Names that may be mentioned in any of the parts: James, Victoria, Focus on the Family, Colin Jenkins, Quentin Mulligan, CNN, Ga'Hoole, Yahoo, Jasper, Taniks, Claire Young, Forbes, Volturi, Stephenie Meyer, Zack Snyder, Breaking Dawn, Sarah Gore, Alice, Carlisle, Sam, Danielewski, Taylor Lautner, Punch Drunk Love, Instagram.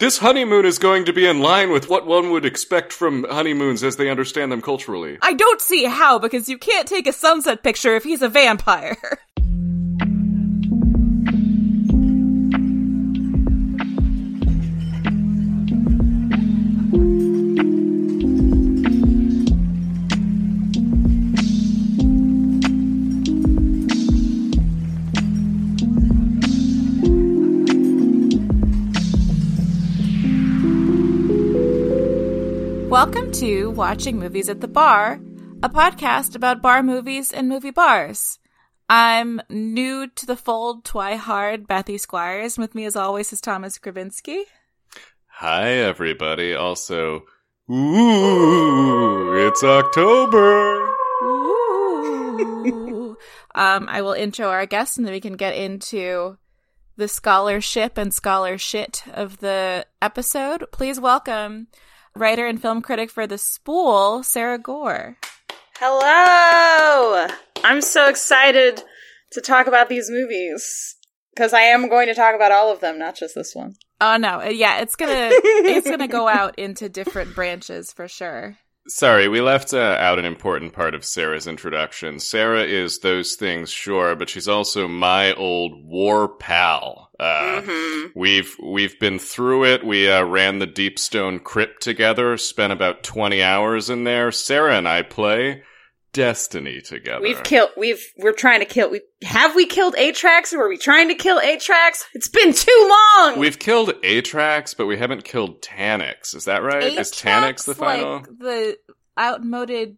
This honeymoon is going to be in line with what one would expect from honeymoons as they understand them culturally. I don't see how, because you can't take a sunset picture if he's a vampire. Welcome to Watching Movies at the Bar, a podcast about bar movies and movie bars. I'm new to the fold, twihard, Bethy Squires, and with me as always is Thomas Kravinsky. Hi everybody, also, ooh, it's October! Ooh. I will intro our guests and then we can get into the scholarship and scholar shit of the episode. Please welcome writer and film critic for The Spool, Sarah Gore. Hello! I'm so excited to talk about these movies, because I am going to talk about all of them, not just this one. Oh, no. Yeah, it's gonna go out into different branches, for sure. Sorry, we left out an important part of Sarah's introduction. Sarah is those things, sure, but she's also my old war pal. We've been through it. We ran the Deepstone Crypt together, spent about 20 hours in there. Sarah and I play Destiny together. Have we killed Atraks, or were we trying to kill Atraks? It's been too long! We've killed Atraks, but we haven't killed Taniks. Is that right? Atraks, is Taniks the final? Like the outmoded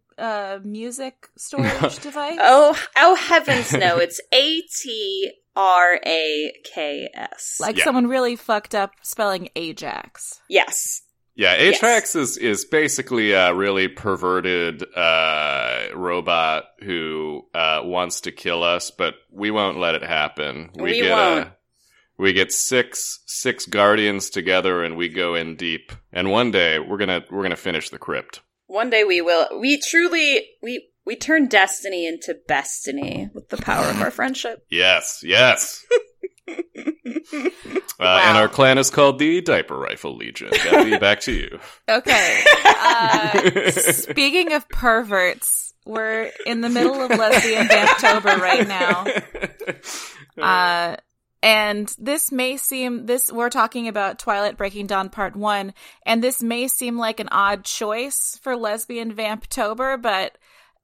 music storage device? Oh heavens no, it's A-T-R-A-K-S. Someone really fucked up spelling Ajax. Yes. Yeah, Atrax is basically a really perverted robot who wants to kill us, but we won't let it happen. We get six guardians together, and we go in deep. And one day we're gonna finish the crypt. One day we will. We truly turn destiny into bestiny with the power of our friendship. Yes. Wow. And our clan is called the Diaper Rifle Legion. Bethy, back to you. Okay. Speaking of perverts, we're in the middle of Lesbian Vamptober right now. And this may seem... We're talking about Twilight Breaking Dawn Part 1, and this may seem like an odd choice for Lesbian Vamptober, but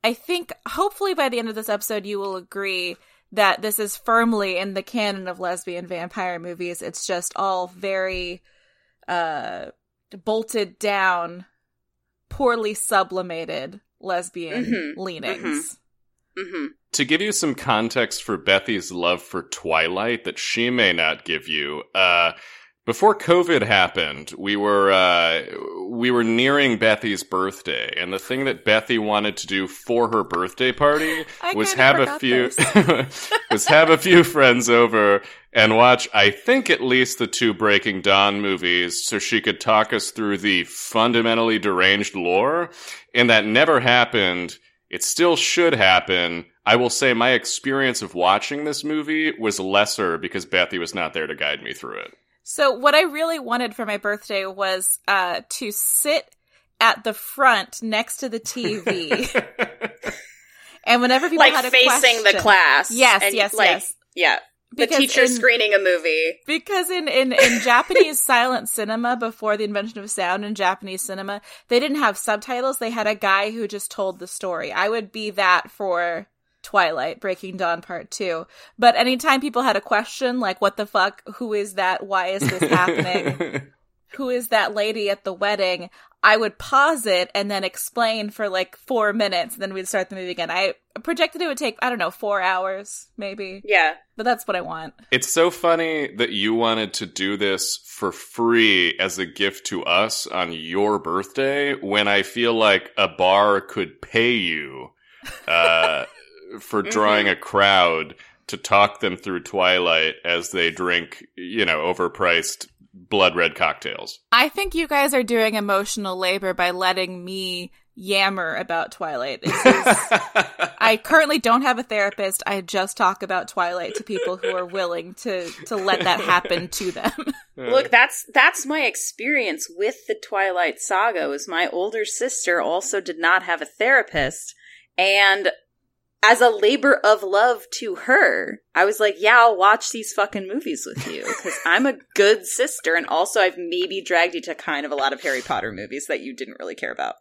I think hopefully by the end of this episode you will agree that this is firmly in the canon of lesbian vampire movies. It's just all very bolted down, poorly sublimated lesbian leanings. Mm-hmm. To give you some context for Bethy's love for Twilight that she may not give you, before COVID happened, we were nearing Bethy's birthday, and the thing that Bethy wanted to do for her birthday party was have a few friends over and watch, I think, at least the 2 Breaking Dawn movies so she could talk us through the fundamentally deranged lore, and that never happened. It still should happen. I will say my experience of watching this movie was lesser because Bethy was not there to guide me through it. So what I really wanted for my birthday was to sit at the front next to the TV. And whenever people had a question... Like facing the class. Yes. Yeah. Because the teacher screening a movie. Because in Japanese silent cinema, before the invention of sound in Japanese cinema, they didn't have subtitles. They had a guy who just told the story. I would be that for Twilight Breaking Dawn Part 2. But anytime people had a question, like, what the fuck, who is that, why is this happening, who is that lady at the wedding, I would pause it and then explain for like 4 minutes, and then we'd start the movie again. I projected it would take, I don't know, 4 hours maybe. Yeah. But that's what I want. It's so funny that you wanted to do this for free as a gift to us on your birthday, when I feel like a bar could pay you for drawing a crowd to talk them through Twilight as they drink, overpriced blood red cocktails. I think you guys are doing emotional labor by letting me yammer about Twilight. I currently don't have a therapist. I just talk about Twilight to people who are willing to let that happen to them. Look, that's my experience with the Twilight Saga. Was my older sister also did not have a therapist, and as a labor of love to her, I was like, yeah, I'll watch these fucking movies with you because I'm a good sister. And also I've maybe dragged you to kind of a lot of Harry Potter movies that you didn't really care about.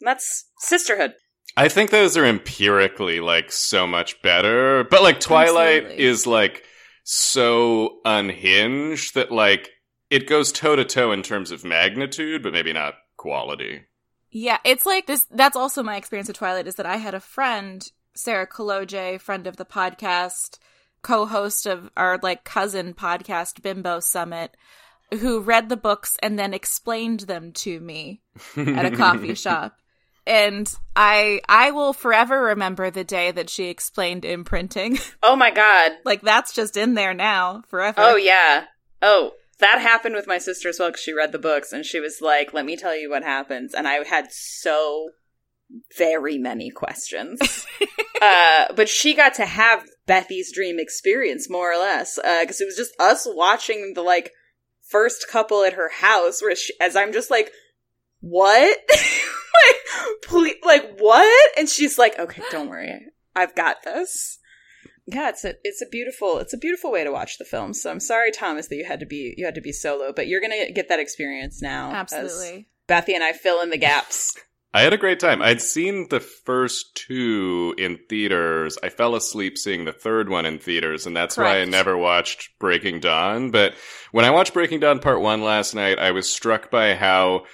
And that's sisterhood. I think those are empirically like so much better. But like Twilight is like so unhinged that like it goes toe to toe in terms of magnitude, but maybe not quality. Yeah, it's like this. That's also my experience with Twilight is that I had a friend, Sarah Cologe, friend of the podcast, co-host of our like cousin podcast Bimbo Summit, who read the books and then explained them to me at a coffee shop. And I will forever remember the day that she explained imprinting. Oh my God. Like that's just in there now forever. Oh yeah. Oh, that happened with my sister as well because she read the books and she was like, let me tell you what happens. And I had so very many questions. But she got to have Bethy's dream experience more or less because it was just us watching the like first couple at her house where she, as I'm just like, what? Like, please, like what? And she's like, okay, don't worry, I've got this. Yeah, it's a beautiful way to watch the film. So I'm sorry, Thomas, that you had to be solo, but you're gonna get that experience now. Absolutely. Bethy and I fill in the gaps. I had a great time. I'd seen the first two in theaters. I fell asleep seeing the third one in theaters, and that's why I never watched Breaking Dawn. But when I watched Breaking Dawn Part 1 last night, I was struck by how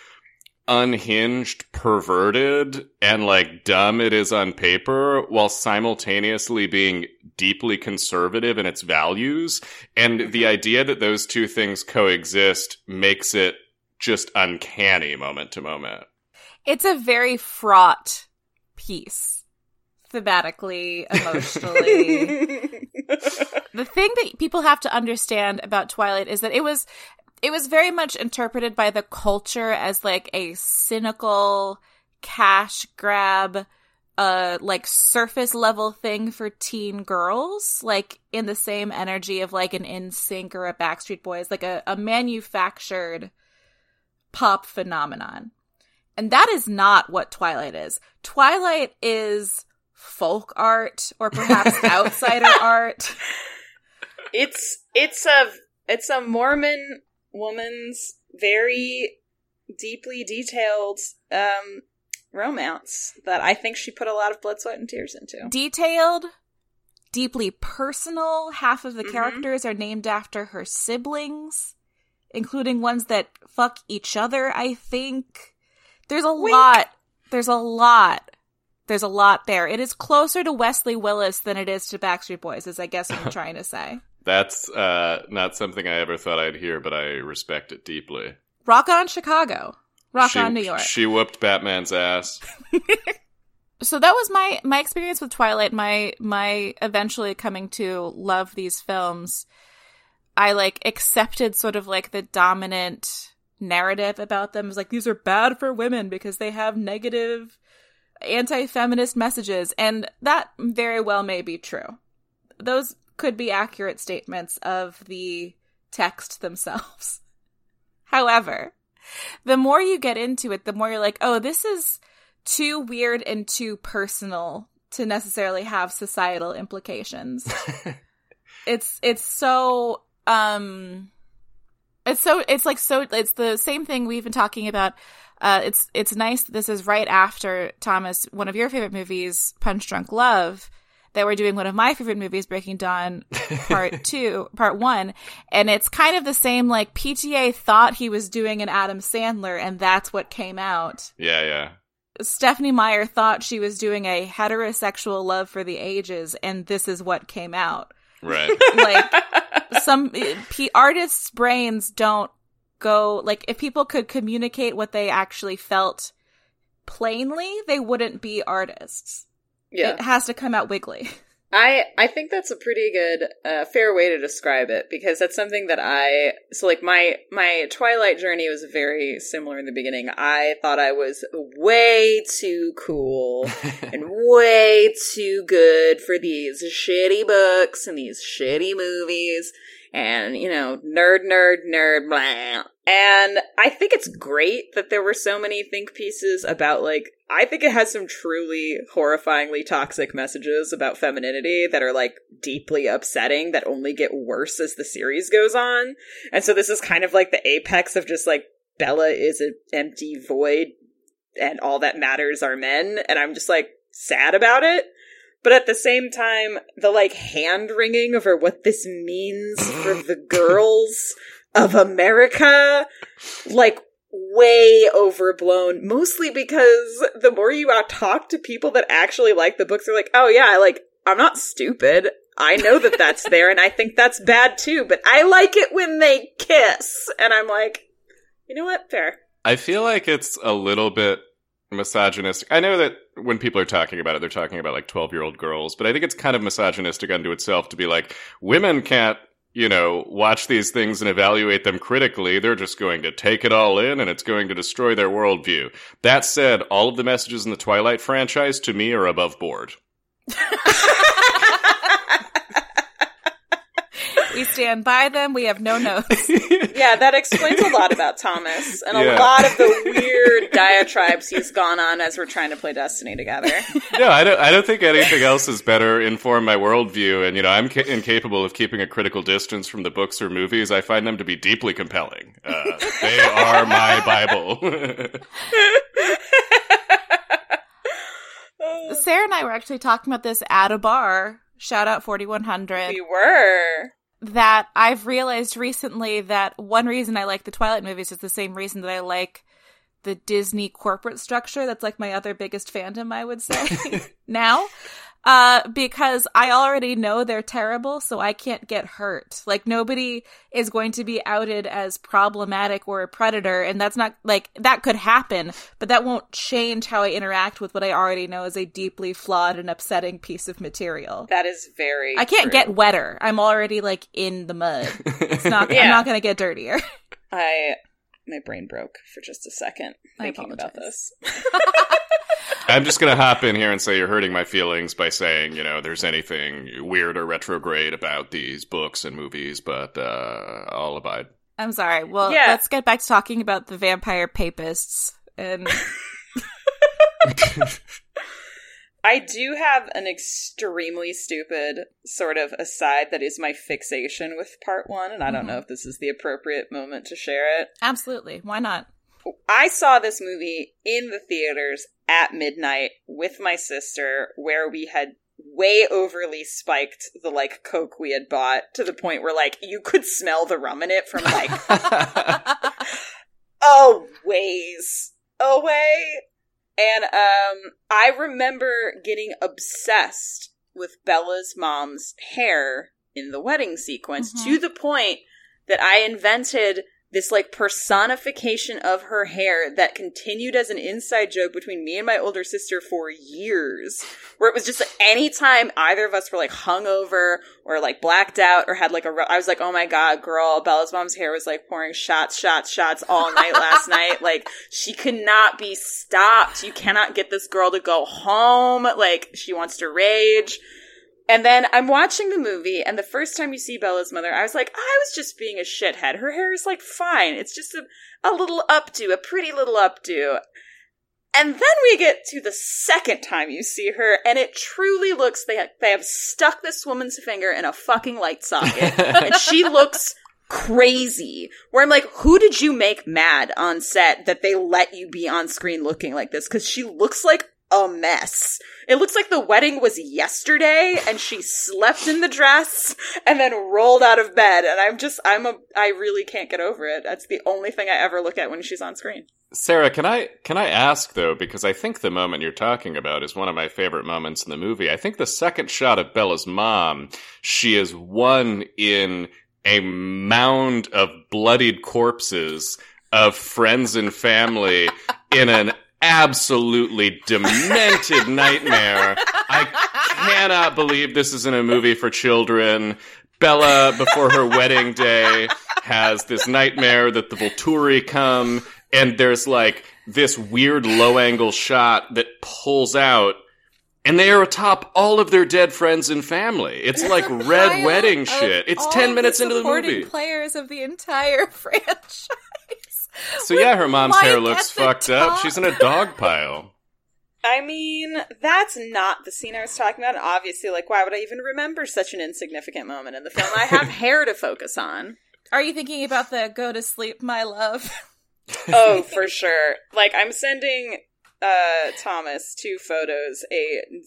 unhinged, perverted, and like dumb it is on paper, while simultaneously being deeply conservative in its values. And the idea that those two things coexist makes it just uncanny moment to moment. It's a very fraught piece, thematically, emotionally. The thing that people have to understand about Twilight is that it was very much interpreted by the culture as like a cynical cash grab, like surface level thing for teen girls, like in the same energy of like an NSYNC or a Backstreet Boys, like a manufactured pop phenomenon. And that is not what Twilight is. Twilight is folk art, or perhaps outsider art. It's a Mormon woman's very deeply detailed romance that I think she put a lot of blood, sweat, and tears into. Detailed, deeply personal. Half of the characters are named after her siblings, including ones that fuck each other, I think. There's a lot there. It is closer to Wesley Willis than it is to Backstreet Boys, is I guess what I'm trying to say. That's not something I ever thought I'd hear, but I respect it deeply. Rock on Chicago. Rock on New York. She whooped Batman's ass. So that was my experience with Twilight, my eventually coming to love these films. I like accepted sort of like the dominant narrative about them is like these are bad for women because they have negative anti-feminist messages, and that very well may be true. Those could be accurate statements of the text themselves. However, the more you get into it, the more you're like, oh, this is too weird and too personal to necessarily have societal implications. It's the same thing we've been talking about. It's nice. This is right after, Thomas, one of your favorite movies, Punch Drunk Love, that we're doing one of my favorite movies, Breaking Dawn, Part 1. And it's kind of the same, like, PTA thought he was doing an Adam Sandler, and that's what came out. Yeah, yeah. Stephenie Meyer thought she was doing a heterosexual love for the ages, and this is what came out. Right. Like, some artists' brains don't go, like, if people could communicate what they actually felt plainly, they wouldn't be artists. Yeah. It has to come out wiggly. I think that's a pretty good, fair way to describe it, because that's something that my Twilight journey was very similar in the beginning. I thought I was way too cool and way too good for these shitty books and these shitty movies and, you know, nerd, blah. And I think it's great that there were so many think pieces about, like, I think it has some truly horrifyingly toxic messages about femininity that are, like, deeply upsetting, that only get worse as the series goes on. And so this is kind of like the apex of just, like, Bella is an empty void and all that matters are men. And I'm just, like, sad about it. But at the same time, the, like, hand-wringing over what this means for the girls of America, like, way overblown, mostly because the more you talk to people that actually like the books, they're like, oh yeah, like, I'm not stupid. I know that that's there, and I think that's bad too, but I like it when they kiss. And I'm like, you know what? Fair. I feel like it's a little bit misogynistic. I know that when people are talking about it, they're talking about, like, 12-year-old girls, but I think it's kind of misogynistic unto itself to be like, women can't, you know, watch these things and evaluate them critically. They're just going to take it all in, and it's going to destroy their worldview. That said, all of the messages in the Twilight franchise, to me, are above board. We stand by them. We have no notes. Yeah, that explains a lot about Thomas and a lot of the weird diatribes he's gone on as we're trying to play Destiny together. No, I don't think anything else is better inform my worldview. And, you know, I'm incapable of keeping a critical distance from the books or movies. I find them to be deeply compelling. They are my Bible. Sarah and I were actually talking about this at a bar. Shout out 4100. We were. That I've realized recently that one reason I like the Twilight movies is the same reason that I like the Disney corporate structure. That's, like, my other biggest fandom, I would say, now. Because I already know they're terrible, so I can't get hurt. Like, nobody is going to be outed as problematic or a predator, and that's not, like, that could happen, but that won't change how I interact with what I already know is a deeply flawed and upsetting piece of material. That is very I can't true. Get wetter. I'm already, like, in the mud. It's not, I'm not gonna get dirtier. My brain broke for just a second thinking about this. I'm just going to hop in here and say you're hurting my feelings by saying, you know, there's anything weird or retrograde about these books and movies, but I'll abide. I'm sorry. Well, let's get back to talking about the vampire papists. And I do have an extremely stupid sort of aside that is my fixation with part one, and I don't know if this is the appropriate moment to share it. Absolutely. Why not? I saw this movie in the theaters at midnight with my sister, where we had way overly spiked the, like, Coke we had bought to the point where, like, you could smell the rum in it from, like, a ways away. And I remember getting obsessed with Bella's mom's hair in the wedding sequence to the point that I invented this, like, personification of her hair that continued as an inside joke between me and my older sister for years, where it was just, like, any time either of us were, like, hungover or, like, blacked out or had, like, I was like, oh my God, girl, Bella's mom's hair was, like, pouring shots all night last night. Like, she could not be stopped. You cannot get this girl to go home. Like, she wants to rage. And then I'm watching the movie, and the first time you see Bella's mother, I was like, I was just being a shithead. Her hair is, like, fine. It's just a little updo, a pretty little updo. And then we get to the second time you see her, and it truly looks, they have stuck this woman's finger in a fucking light socket. And she looks crazy. Where I'm like, who did you make mad on set that they let you be on screen looking like this? Because she looks like a mess. It looks like the wedding was yesterday and she slept in the dress and then rolled out of bed. And I really can't get over it. That's the only thing I ever look at when she's on screen. Sarah, can I ask, though, because I think the moment you're talking about is one of my favorite moments in the movie. I think the second shot of Bella's mom, she is one in a mound of bloodied corpses of friends and family in an absolutely demented nightmare. I Hannah believed this isn't a movie for children. Bella, before her wedding day, has this nightmare that the Volturi come, and there's like this weird low-angle shot that pulls out, and they are atop all of their dead friends and family. It's like red wedding shit. It's 10 minutes into the movie. Players of the entire franchise. So yeah, her mom's hair looks fucked up. She's in a dog pile. I mean, that's not the scene I was talking about. Obviously, like, why would I even remember such an insignificant moment in the film? I have hair to focus on. Are you thinking about the go to sleep, my love? Oh, for sure. Like, I'm sending Thomas 2 photos.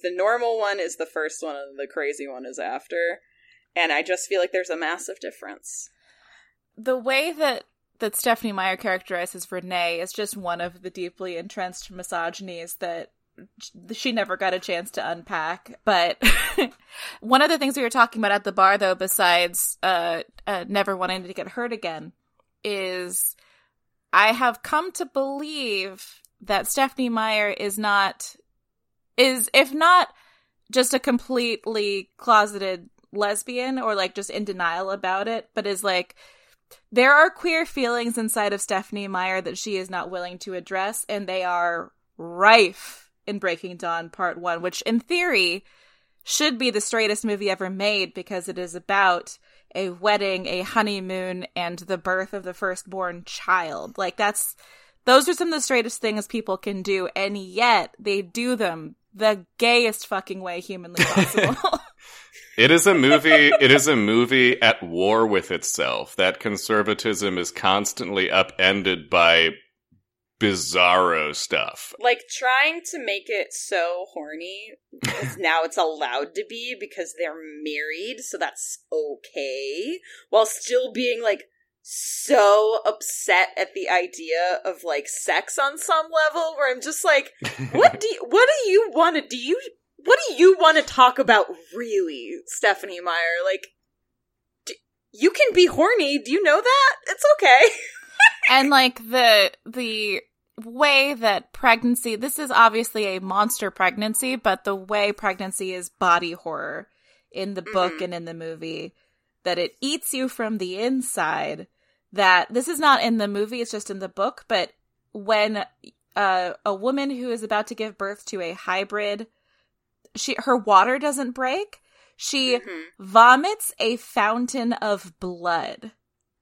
The normal one is the first one and the crazy one is after. And I just feel like there's a massive difference. The way that Stephenie Meyer characterizes Renee is just one of the deeply entrenched misogynies that she never got a chance to unpack. But one of the things we were talking about at the bar, though, besides never wanting to get hurt again, is I have come to believe that Stephenie Meyer is if not just a completely closeted lesbian or like just in denial about it, but is like, there are queer feelings inside of Stephenie Meyer that she is not willing to address, and they are rife in Breaking Dawn Part 1, which in theory should be the straightest movie ever made because it is about a wedding, a honeymoon, and the birth of the firstborn child. Like, those are some of the straightest things people can do, and yet they do them the gayest fucking way humanly possible. It is a movie at war with itself. That conservatism is constantly upended by bizarro stuff. Like, trying to make it so horny, because now it's allowed to be because they're married, so that's okay. While still being, like, so upset at the idea of, like, sex on some level, where I'm just like, what do you want to talk about, really, Stephenie Meyer? Like, you can be horny. Do you know that? It's okay. And, like, the way that pregnancy... This is obviously a monster pregnancy, but the way pregnancy is body horror in the book and in the movie, that it eats you from the inside, that... This is not in the movie, it's just in the book, but when a woman who is about to give birth to a hybrid... her water doesn't break. She vomits a fountain of blood.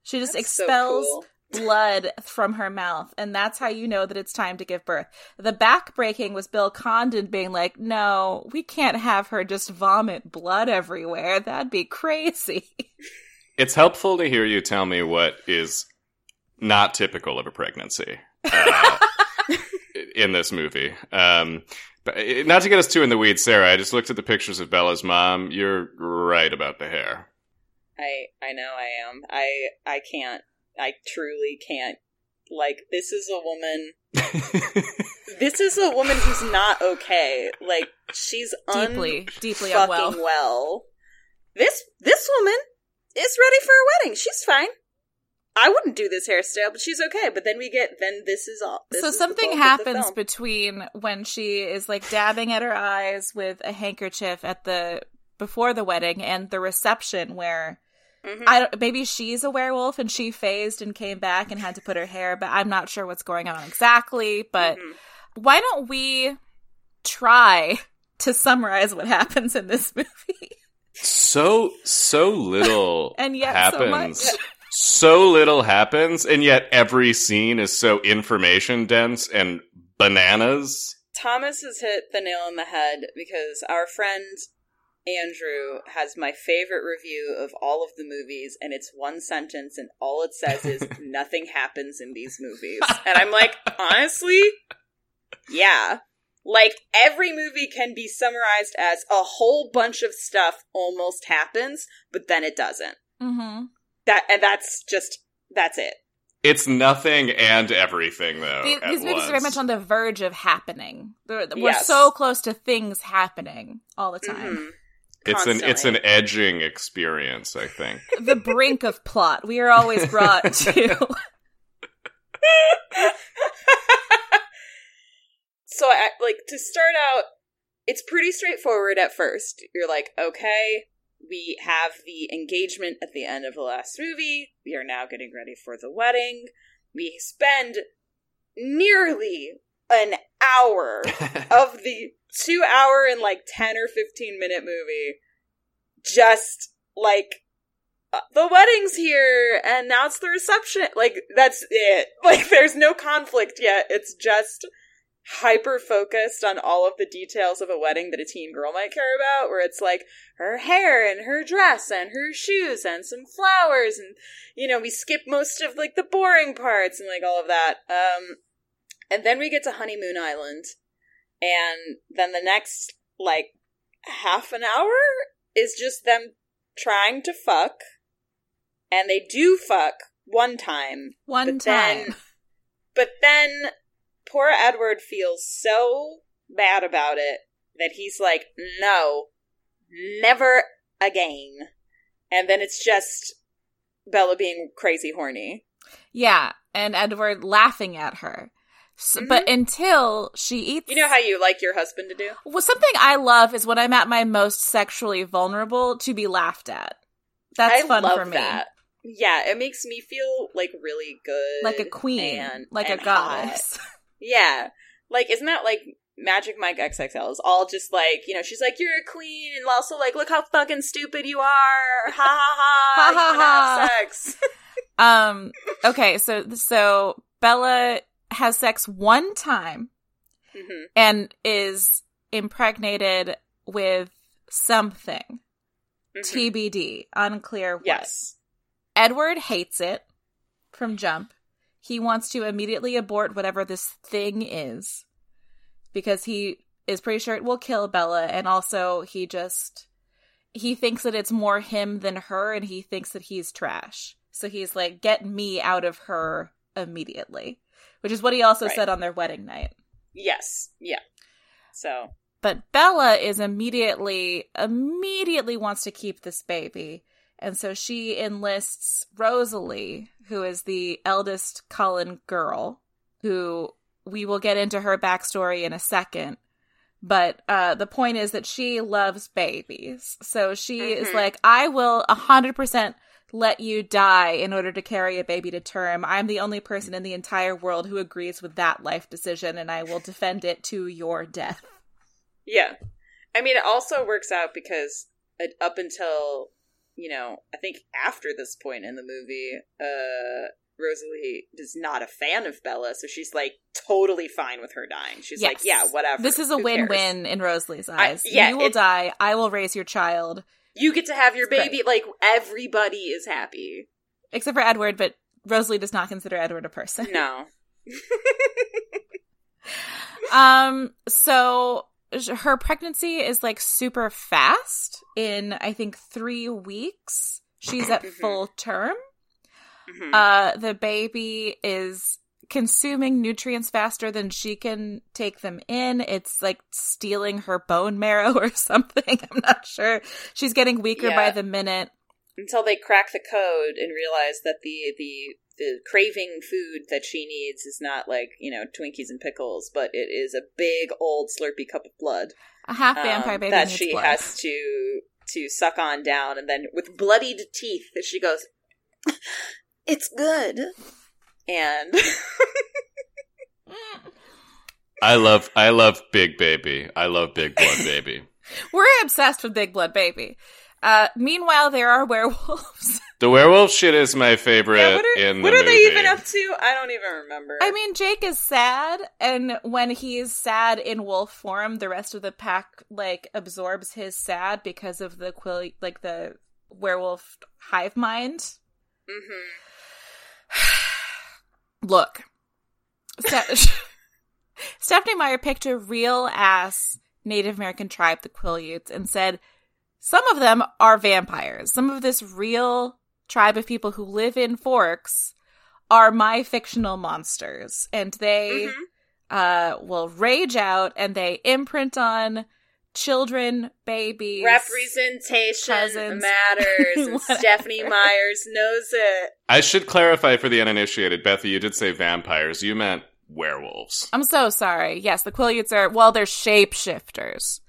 She just expels blood from her mouth. And that's how you know that it's time to give birth. The backbreaking was Bill Condon being like, no, we can't have her just vomit blood everywhere. That'd be crazy. It's helpful to hear you tell me what is not typical of a pregnancy in this movie. But not to get us too in the weeds, Sarah, I just looked at the pictures of Bella's mom. You're right about the hair. I know I am. I can't. I truly can't. Like, this is a woman. This is a woman who's not okay. Like, she's deeply unwell. This woman is ready for a wedding. She's fine. I wouldn't do this hairstyle, but she's okay. But then this is all. This so is something happens between when she is like dabbing at her eyes with a handkerchief before the wedding and the reception where maybe she's a werewolf and she phased and came back and had to put her hair, but I'm not sure what's going on exactly. But why don't we try to summarize what happens in this movie? So little and yet happens. So much. So little happens, and yet every scene is so information-dense and bananas. Thomas has hit the nail on the head because our friend Andrew has my favorite review of all of the movies, and it's one sentence, and all it says is, nothing happens in these movies. And I'm like, honestly? Yeah. Like, every movie can be summarized as a whole bunch of stuff almost happens, but then it doesn't. Mm-hmm. That's it. It's nothing and everything, though. These movies are very much on the verge of happening. We're so close to things happening all the time. Mm-hmm. It's an edging experience, I think. The brink of plot. We are always brought to. So, to start out, It's pretty straightforward at first. You're like, okay, we have the engagement at the end of the last movie. We are now getting ready for the wedding. We spend nearly an hour of the 2 hour and like 10 or 15 minute movie just like, the wedding's here and now it's the reception. Like, that's it. Like, there's no conflict yet. It's just hyper focused on all of the details of a wedding that a teen girl might care about, where it's like her hair and her dress and her shoes and some flowers, and, you know, we skip most of like the boring parts and like all of that. And then we get to Honeymoon Island, and then the next like half an hour is just them trying to fuck, and they do fuck one time. But then poor Edward feels so bad about it that he's like, no, never again. And then it's just Bella being crazy horny. Yeah, and Edward laughing at her. So, mm-hmm. But until she eats... You know how you like your husband to do? Well, something I love is when I'm at my most sexually vulnerable to be laughed at. That's fun for me. That. Yeah, it makes me feel, like, really good. Like a queen. And a goddess. Hot. Yeah. Like, isn't that, like, Magic Mike XXL is all just, like, you know, she's like, you're a queen, and also, like, look how fucking stupid you are. Ha, ha, ha. Ha, ha, ha. You wanna have sex. Okay, so Bella has sex one time, mm-hmm. and is impregnated with something. Mm-hmm. TBD. Unclear what. Yes. Edward hates it from jump. He wants to immediately abort whatever this thing is because he is pretty sure it will kill Bella. And also he thinks that it's more him than her, and he thinks that he's trash. So he's like, get me out of her immediately, which is what he also said on their wedding night. Yes. Yeah. So. But Bella is immediately wants to keep this baby. And so she enlists Rosalie, who is the eldest Cullen girl, who we will get into her backstory in a second. But the point is that she loves babies. So she mm-hmm. is like, I will 100% let you die in order to carry a baby to term. I'm the only person in the entire world who agrees with that life decision, and I will defend it to your death. Yeah. I mean, it also works out because up until... You know, I think after this point in the movie, Rosalie is not a fan of Bella, so she's, like, totally fine with her dying. She's yes. like, yeah, whatever. This is a win-win in Rosalie's eyes. You will die. I will raise your child. You get to have your baby. Right. Like, everybody is happy. Except for Edward, but Rosalie does not consider Edward a person. No. So... Her pregnancy is, like, super fast. In, I think, 3 weeks, she's at mm-hmm. full term. Mm-hmm. The baby is consuming nutrients faster than she can take them in. It's, like, stealing her bone marrow or something. I'm not sure. She's getting weaker by the minute. Until they crack the code and realize that the craving food that she needs is not, like, you know, Twinkies and pickles, but it is a big old slurpy cup of blood. A half vampire baby that she blood. Has to suck on down, and then with bloodied teeth that she goes, it's good. And I love Big Baby. I love Big Blood Baby. We're obsessed with Big Blood Baby. Meanwhile, there are werewolves. The werewolf shit is my favorite in the movie. What are they even up to? I don't even remember. I mean, Jake is sad, and when he's sad in wolf form, the rest of the pack, like, absorbs his sad because of the the werewolf hive mind. Mm-hmm. Look. Stephenie Meyer picked a real-ass Native American tribe, the Quileutes, and said... Some of them are vampires. Some of this real tribe of people who live in Forks are my fictional monsters. And they will rage out, and they imprint on children, babies, representation cousins, matters, and Stephenie Meyers knows it. I should clarify for the uninitiated, Bethy, you did say vampires. You meant werewolves. I'm so sorry. Yes, the Quileutes are, well, they're shapeshifters.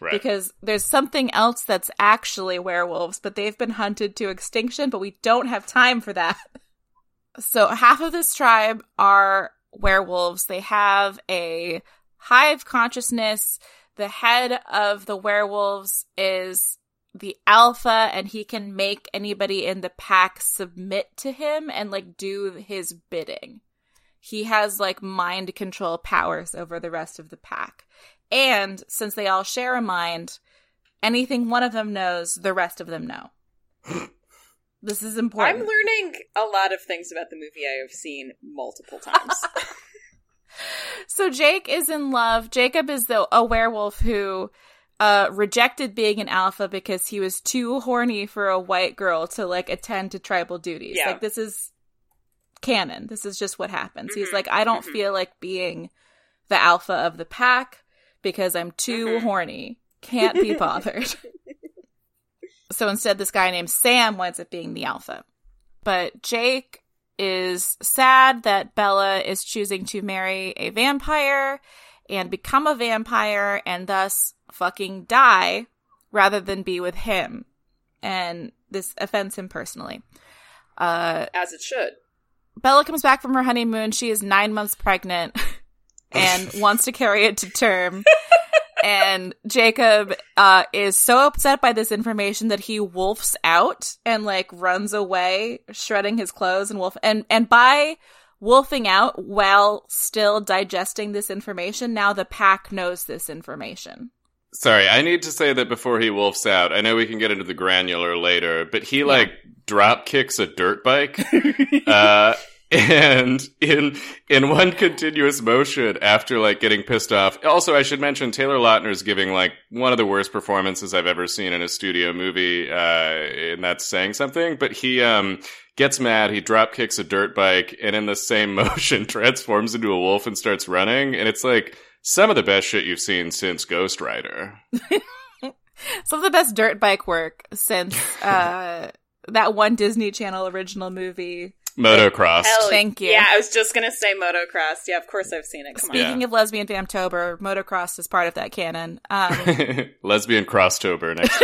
Right. Because there's something else that's actually werewolves, but they've been hunted to extinction, but we don't have time for that. So half of this tribe are werewolves. They have a hive consciousness. The head of the werewolves is the alpha, and he can make anybody in the pack submit to him and, like, do his bidding. He has, like, mind control powers over the rest of the pack. And since they all share a mind, anything one of them knows, the rest of them know. This is important. I'm learning a lot of things about the movie I have seen multiple times. So Jake is in love. Jacob is a werewolf who rejected being an alpha because he was too horny for a white girl to, like, attend to tribal duties. Yeah. Like, this is canon. This is just what happens. Mm-hmm. He's like, I don't feel like being the alpha of the pack because I'm too horny. Can't be bothered. So instead, this guy named Sam winds up being the alpha. But Jake is sad that Bella is choosing to marry a vampire and become a vampire and thus fucking die rather than be with him. And this offends him personally. As it should. Bella comes back from her honeymoon. She is 9 months pregnant and wants to carry it to term. And Jacob is so upset by this information that he wolfs out and, like, runs away, shredding his clothes and wolf. And by wolfing out while still digesting this information, now the pack knows this information. Sorry, I need to say that before he wolfs out, I know we can get into the granular later, but he, like, drop kicks a dirt bike. And in one continuous motion after, like, getting pissed off. Also, I should mention Taylor Lautner's giving, like, one of the worst performances I've ever seen in a studio movie, and that's saying something. But he gets mad, he drop kicks a dirt bike, and in the same motion transforms into a wolf and starts running. And it's, like, some of the best shit you've seen since Ghost Rider. Some of the best dirt bike work since that one Disney Channel original movie. Motocross. Hell, thank you. Yeah, I was just going to say motocross. Yeah, of course I've seen it. Speaking of Lesbian Vamptober, motocross is part of that canon. Lesbian Crosstober next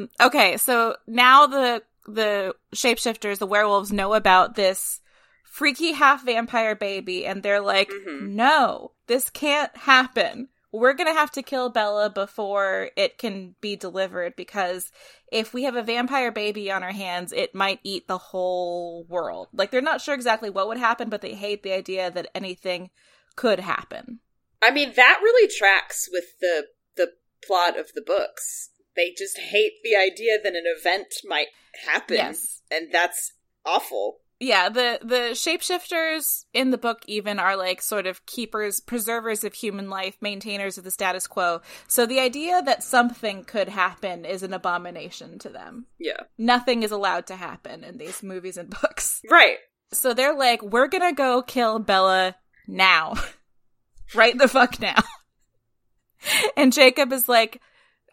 year. Okay, so now the shapeshifters, the werewolves, know about this freaky half-vampire baby, and they're like, no, this can't happen. We're going to have to kill Bella before it can be delivered, because if we have a vampire baby on our hands, it might eat the whole world. Like, they're not sure exactly what would happen, but they hate the idea that anything could happen. I mean, that really tracks with the plot of the books. They just hate the idea that an event might happen, and that's awful. Yeah, the shapeshifters in the book even are, like, sort of keepers, preservers of human life, maintainers of the status quo. So the idea that something could happen is an abomination to them. Yeah. Nothing is allowed to happen in these movies and books. Right. So they're like, we're gonna go kill Bella now. Right the fuck now. And Jacob is like,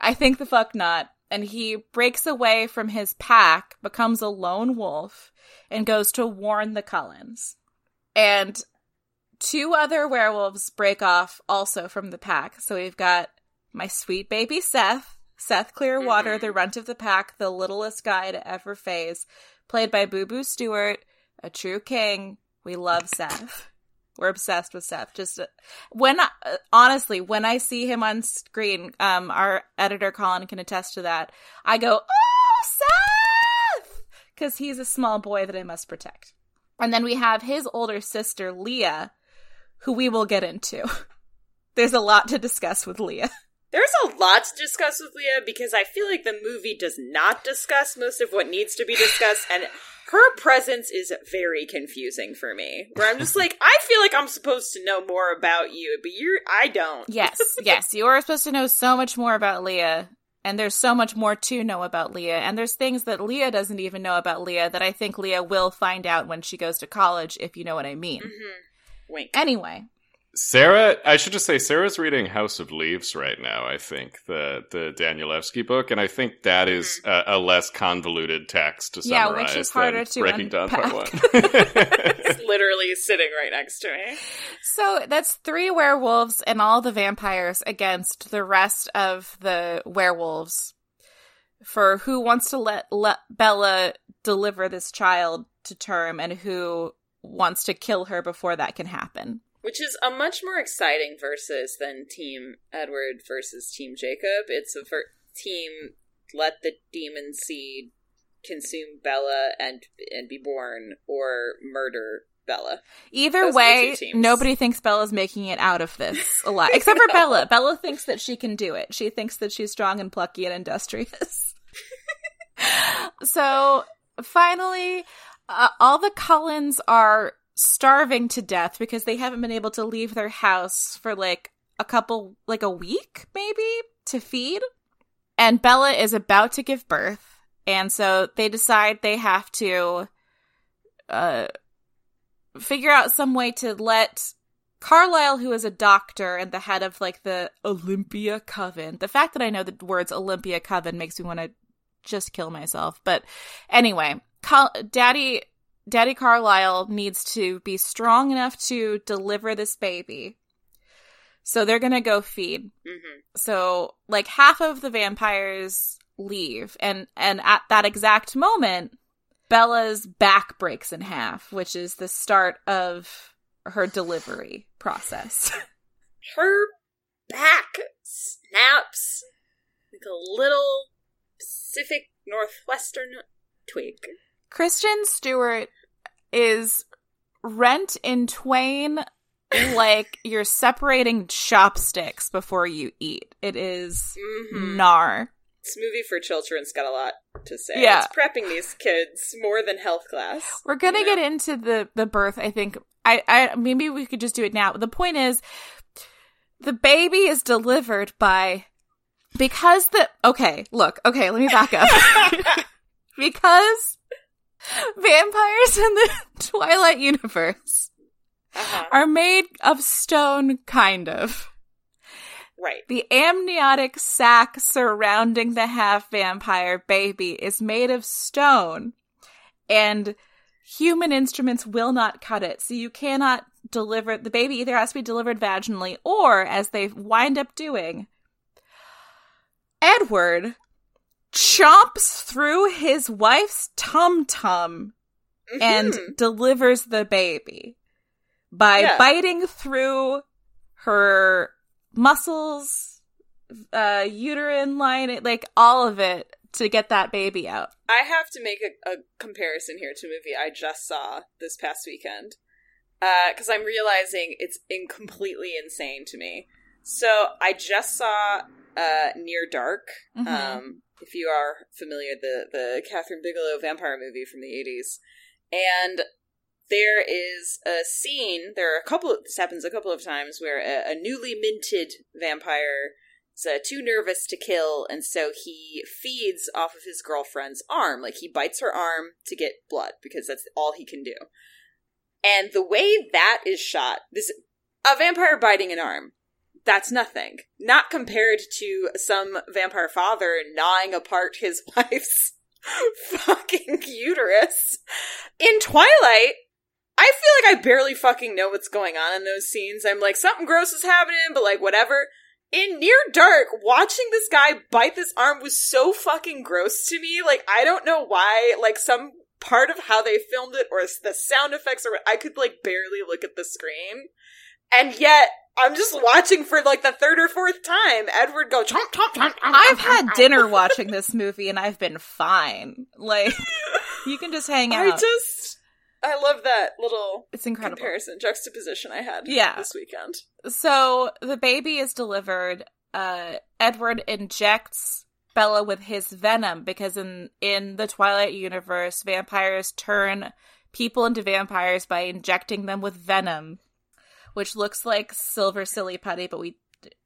I think the fuck not. And he breaks away from his pack, becomes a lone wolf, and goes to warn the Cullens. And two other werewolves break off also from the pack. So we've got my sweet baby Seth Clearwater, the runt of the pack, the littlest guy to ever phase, played by Boo Boo Stewart, a true king. We love Seth. We're obsessed with Seth. Just when I see him on screen, our editor Colin can attest to that. I go, oh, Seth, because he's a small boy that I must protect. And then we have his older sister Leah, who we will get into. There's a lot to discuss with Leah. There's a lot to discuss with Leah, because I feel like the movie does not discuss most of what needs to be discussed, and her presence is very confusing for me, where I'm just like, I feel like I'm supposed to know more about you, but I don't. Yes, you are supposed to know so much more about Leah, and there's so much more to know about Leah, and there's things that Leah doesn't even know about Leah that I think Leah will find out when she goes to college, if you know what I mean. Mm-hmm. Wink. Anyway. Sarah, I should just say, Sarah's reading House of Leaves right now, I think, the Danielewski book, and I think that is a less convoluted text to summarize which is harder than to Breaking Dawn Part 1. It's literally sitting right next to me. So that's 3 werewolves and all the vampires against the rest of the werewolves for who wants to let Bella deliver this child to term and who wants to kill her before that can happen. Which is a much more exciting versus than Team Edward versus Team Jacob. It's a team let the demon seed consume Bella and be born or murder Bella. Either way, nobody thinks Bella's making it out of this alive. Except for Bella. Bella thinks that she can do it. She thinks that she's strong and plucky and industrious. So, finally, all the Cullens are starving to death because they haven't been able to leave their house for a week maybe to feed, and Bella is about to give birth, and so they decide they have to figure out some way to let Carlisle, who is a doctor and the head of the Olympia Coven — the fact that I know the words Olympia Coven makes me want to just kill myself, but anyway — Daddy Carlisle needs to be strong enough to deliver this baby. So they're going to go feed. Mm-hmm. So, half of the vampires leave. And at that exact moment, Bella's back breaks in half, which is the start of her delivery process. Her back snaps like a little Pacific Northwestern twig. Kristen Stewart is rent in twain like you're separating chopsticks before you eat. It is gnar. This movie for children's got a lot to say. Yeah. It's prepping these kids more than health class. We're going to get into the birth, I think. I maybe we could just do it now. The point is, the baby is delivered let me back up. Because vampires in the Twilight universe are made of stone, kind of. Right. The amniotic sac surrounding the half-vampire baby is made of stone, and human instruments will not cut it, so you cannot deliver... The baby either has to be delivered vaginally, or, as they wind up doing, Edward chomps through his wife's tum-tum and delivers the baby by biting through her muscles, uterine lining, all of it to get that baby out. I have to make a comparison here to a movie I just saw this past weekend because I'm realizing it's completely insane to me. So I just saw Near Dark, if you are familiar, the Catherine Bigelow vampire movie from the 80s. And there is a scene, this happens a couple of times, where a newly minted vampire is too nervous to kill, and so he feeds off of his girlfriend's arm. He bites her arm to get blood, because that's all he can do. And the way that is shot, a vampire biting an arm, that's nothing. Not compared to some vampire father gnawing apart his wife's fucking uterus. In Twilight, I feel I barely fucking know what's going on in those scenes. I'm something gross is happening, but whatever. In Near Dark, watching this guy bite this arm was so fucking gross to me. I don't know why, some part of how they filmed it or the sound effects, or I could barely look at the screen. And yet, I'm just watching for the third or fourth time Edward go chomp chomp chomp. I've had dinner watching this movie and I've been fine. You can just hang out. I love that little it's incredible comparison juxtaposition I had this weekend. So the baby is delivered. Edward injects Bella with his venom because in the Twilight universe, vampires turn people into vampires by injecting them with venom, which looks like silver silly putty, but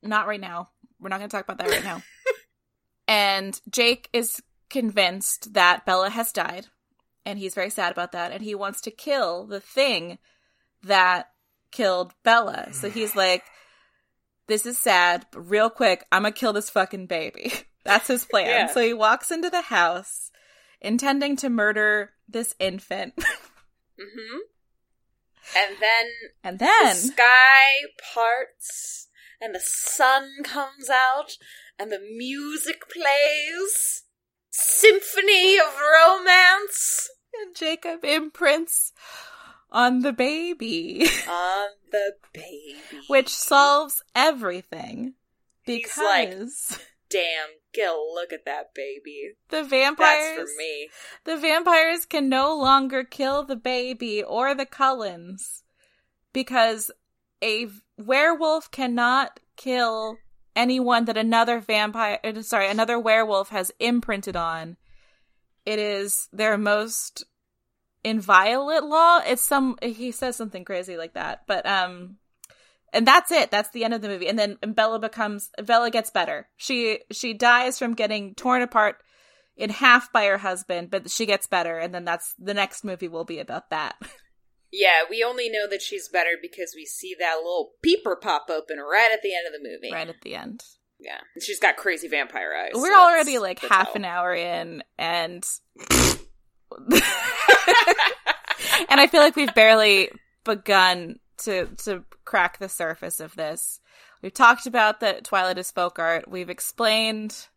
not right now. We're not going to talk about that right now. And Jake is convinced that Bella has died, and he's very sad about that, and he wants to kill the thing that killed Bella. So he's like, this is sad, but real quick, I'm gonna kill this fucking baby. That's his plan. Yeah. So he walks into the house intending to murder this infant. Mm-hmm. And then the sky parts and the sun comes out and the music plays. Symphony of romance. And Jacob imprints on the baby. On the baby. Which solves everything. Because... he's like, damn, Gil, look at that baby. The vampires... that's for me. The vampires can no longer kill the baby or the Cullens. Because a werewolf cannot kill anyone that another vampire... sorry, another werewolf has imprinted on. It is their most... inviolate law. It's some, he says something crazy like that, but and that's it. That's the end of the movie. And then Bella gets better. She dies from getting torn apart in half by her husband, but she gets better. And then that's the next movie will be about that. Yeah, we only know that she's better because we see that little peeper pop open right at the end of the movie. Right at the end. Yeah, and she's got crazy vampire eyes. We're already like half an hour in, and. And I feel like we've barely begun to crack the surface of this. We've talked about that Twilight is folk art. We've explained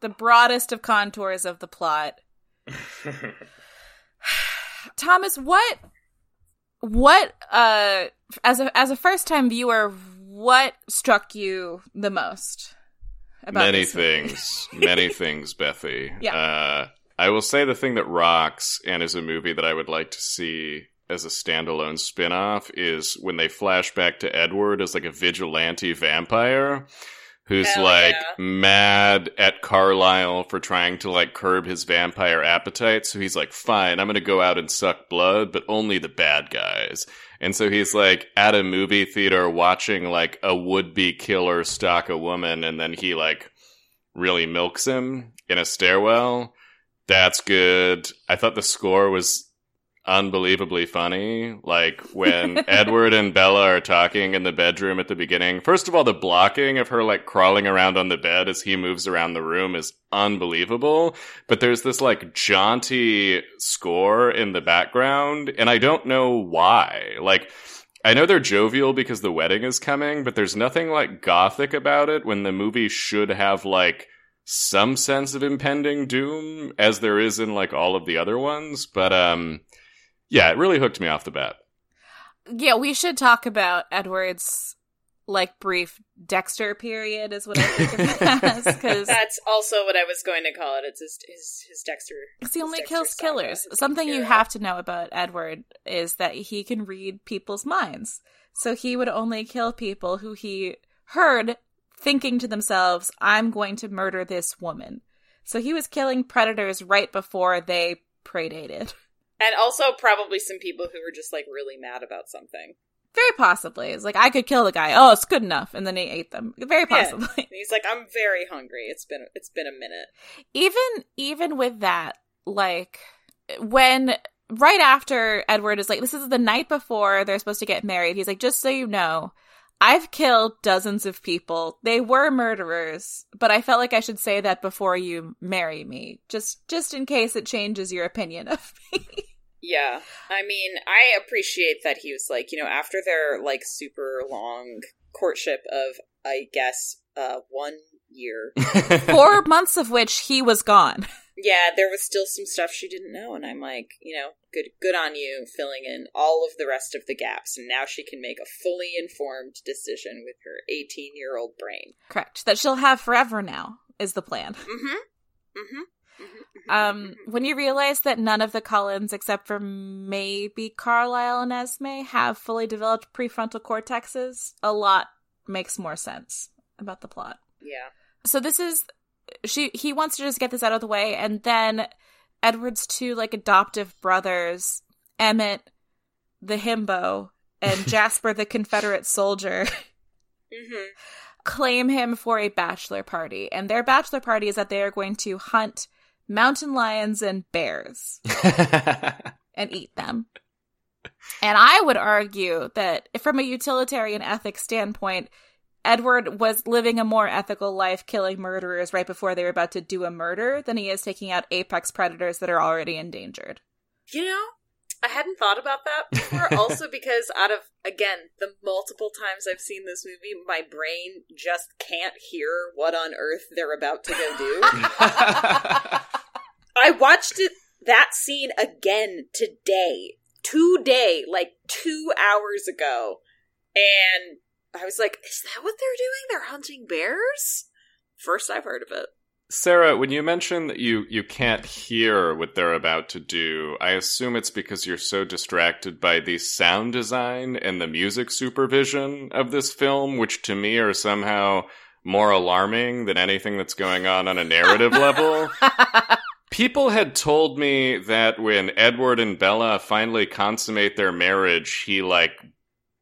the broadest of contours of the plot. Thomas, what as a first time viewer, what struck you the most about this movie? Many things, Bethy. Yeah. I will say the thing that rocks and is a movie that I would like to see as a standalone spin-off is when they flash back to Edward as like a vigilante vampire who's mad at Carlisle for trying to like curb his vampire appetite. So he's like, fine, I'm going to go out and suck blood, but only the bad guys. And so he's like at a movie theater watching like a would-be killer stalk a woman, and then he like really milks him in a stairwell. That's good. I thought the score was unbelievably funny. Like, when Edward and Bella are talking in the bedroom at the beginning, first of all, the blocking of her, like, crawling around on the bed as he moves around the room is unbelievable. But there's this, like, jaunty score in the background, and I don't know why. Like... I know they're jovial because the wedding is coming, but there's nothing, like, gothic about it when the movie should have, like... some sense of impending doom as there is in like all of the other ones, but yeah, it really hooked me off the bat. Yeah, we should talk about Edward's like brief Dexter period is what I think of it as, 'cause that's also what I was going to call it. It's his Dexter. Because he only kills killers. Something you have to know about Edward is that he can read people's minds. So he would only kill people who he heard thinking to themselves, I'm going to murder this woman. So he was killing predators right before they predated. And also probably some people who were just, like, really mad about something. Very possibly. It's like, I could kill the guy. Oh, it's good enough. And then he ate them. Very possibly. Yeah. He's like, I'm very hungry. It's been a minute. Even with that, like, when... right after Edward is like, this is the night before they're supposed to get married. He's like, just so you know... I've killed dozens of people. They were murderers, but I felt like I should say that before you marry me, just in case it changes your opinion of me. Yeah. I mean, I appreciate that he was like, you know, after their, like, super long courtship of, I guess, 1 year. 4 months of which he was gone. Yeah, there was still some stuff she didn't know, and I'm like, you know, good on you filling in all of the rest of the gaps, and now she can make a fully informed decision with her 18-year-old brain. Correct. That she'll have forever now is the plan. Mm-hmm. Mm-hmm. Mm-hmm. When you realize that none of the Cullens, except for maybe Carlisle and Esme, have fully developed prefrontal cortexes, a lot makes more sense about the plot. Yeah. So this is... He wants to just get this out of the way, and then Edward's two, like, adoptive brothers, Emmett the himbo and Jasper the Confederate soldier, mm-hmm. claim him for a bachelor party. And their bachelor party is that they are going to hunt mountain lions and bears and eat them. And I would argue that from a utilitarian ethics standpoint, Edward was living a more ethical life killing murderers right before they were about to do a murder than he is taking out apex predators that are already endangered. You know, I hadn't thought about that before. Also because out of, again, the multiple times I've seen this movie, my brain just can't hear what on earth they're about to go do. I watched that scene again today, like 2 hours ago, and I was like, is that what they're doing? They're hunting bears? First I've heard of it. Sarah, when you mention that you can't hear what they're about to do, I assume it's because you're so distracted by the sound design and the music supervision of this film, which to me are somehow more alarming than anything that's going on a narrative level. People had told me that when Edward and Bella finally consummate their marriage, he,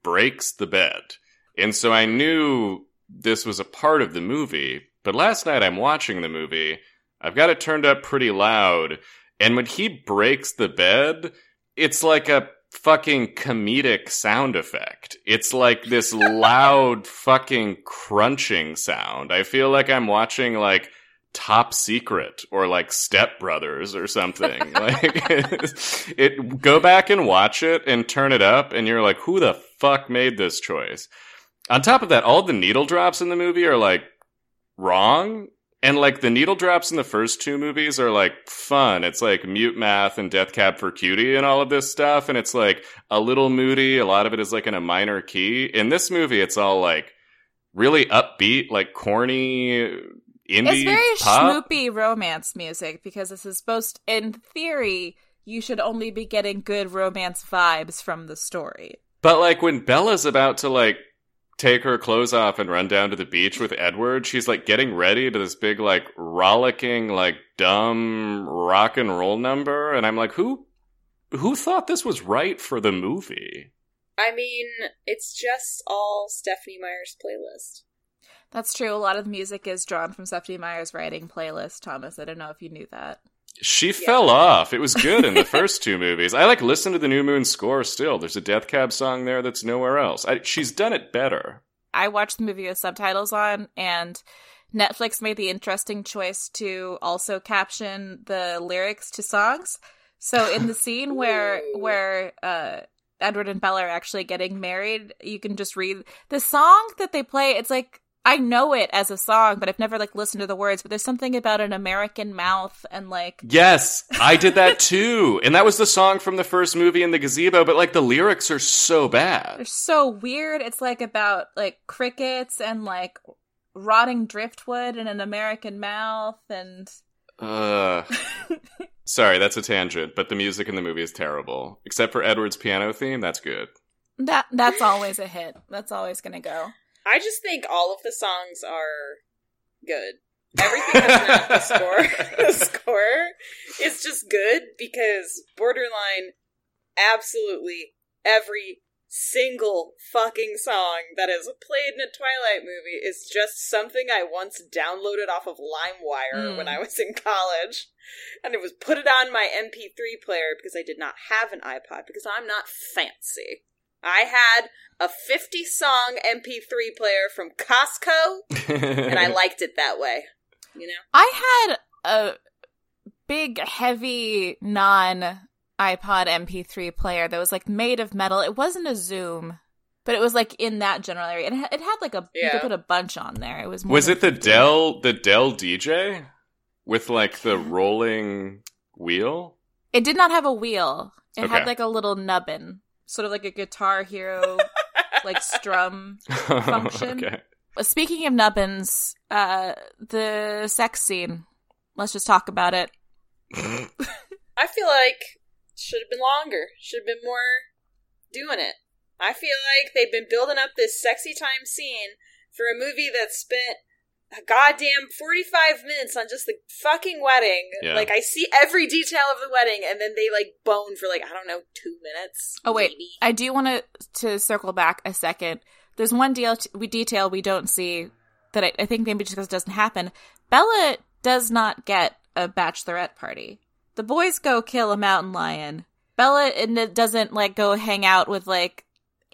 breaks the bed. And so I knew this was a part of the movie. But last night I'm watching the movie, I've got it turned up pretty loud, and when he breaks the bed, it's like a fucking comedic sound effect. It's like this loud fucking crunching sound. I feel like I'm watching, Top Secret or, Step Brothers or something. Go back and watch it and turn it up, and you're like, who the fuck made this choice? On top of that, all the needle drops in the movie are, wrong, and the needle drops in the first two movies are fun. It's Mute Math and Death Cab for Cutie and all of this stuff, and it's a little moody. A lot of it is in a minor key. In this movie, it's all really upbeat, corny indie. It's very pop. Schmoopy romance music, because this is supposed, in theory, you should only be getting good romance vibes from the story. But when Bella's about to take her clothes off and run down to the beach with Edward, she's getting ready to this big rollicking dumb rock and roll number, and I'm who thought this was right for the movie? I mean, it's just all Stephenie Meyer's playlist. That's true. A lot of the music is drawn from Stephenie Meyer's writing playlist, Thomas. I don't know if you knew that. She fell off. It was good in the first two movies. I listen to the New Moon score still. There's a Death Cab song there that's nowhere else. She's done it better. I watched the movie with subtitles on, and Netflix made the interesting choice to also caption the lyrics to songs. So in the scene where Edward and Bella are actually getting married, you can just read the song that they play. It's I know it as a song, but I've never, listened to the words. But there's something about an American mouth and, Yes, I did that, too. And that was the song from the first movie in the gazebo. But, the lyrics are so bad. They're so weird. It's, about, crickets and, rotting driftwood and an American mouth and... Sorry, that's a tangent. But the music in the movie is terrible. Except for Edward's piano theme, that's good. That's always a hit. That's always gonna go. I just think all of the songs are good. Everything that's not the score. The score is just good because borderline absolutely every single fucking song that is played in a Twilight movie is just something I once downloaded off of LimeWire when I was in college. And it was put it on my MP3 player because I did not have an iPod because I'm not fancy. I had a 50-song MP3 player from Costco, and I liked it that way, you know? I had a big, heavy, non-iPod MP3 player that was, made of metal. It wasn't a Zoom, but it was, in that general area. And it had, you could put a bunch on there. It was more Was it the Dell DJ with, the rolling wheel? It did not have a wheel. It had, a little nubbin. Sort of like a Guitar Hero, strum function. Okay. Speaking of nubbins, the sex scene. Let's just talk about it. I feel like it should have been longer. Should have been more doing it. I feel like they've been building up this sexy time scene for a movie that spent a goddamn 45 minutes on just the fucking wedding. Yeah. I see every detail of the wedding, and then they, bone for, I don't know, 2 minutes. Oh, wait. Maybe. I do want to circle back a second. There's one detail we don't see that I think maybe just because it doesn't happen. Bella does not get a bachelorette party. The boys go kill a mountain lion. Bella doesn't, like, go hang out with, like,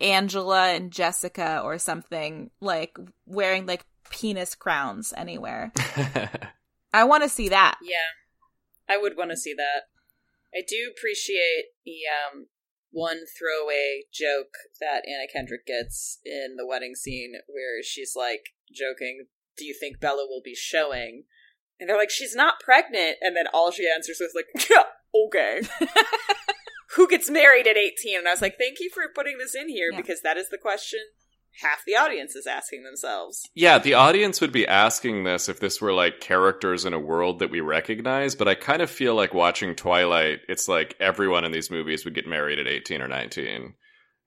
Angela and Jessica or something, like, wearing, like, penis crowns anywhere. I want to see that. Yeah. I would want to see that. I do appreciate the one throwaway joke that Anna Kendrick gets in the wedding scene where she's, like, joking, do you think Bella will be showing? And they're like, she's not pregnant. And then all she answers was, like, yeah, okay. Who gets married at 18? And I was like, thank you for putting this in here, because that is the question half the audience is asking themselves. Yeah, the audience would be asking this if this were, like, characters in a world that we recognize, but I kind of feel like watching Twilight, it's like everyone in these movies would get married at 18 or 19.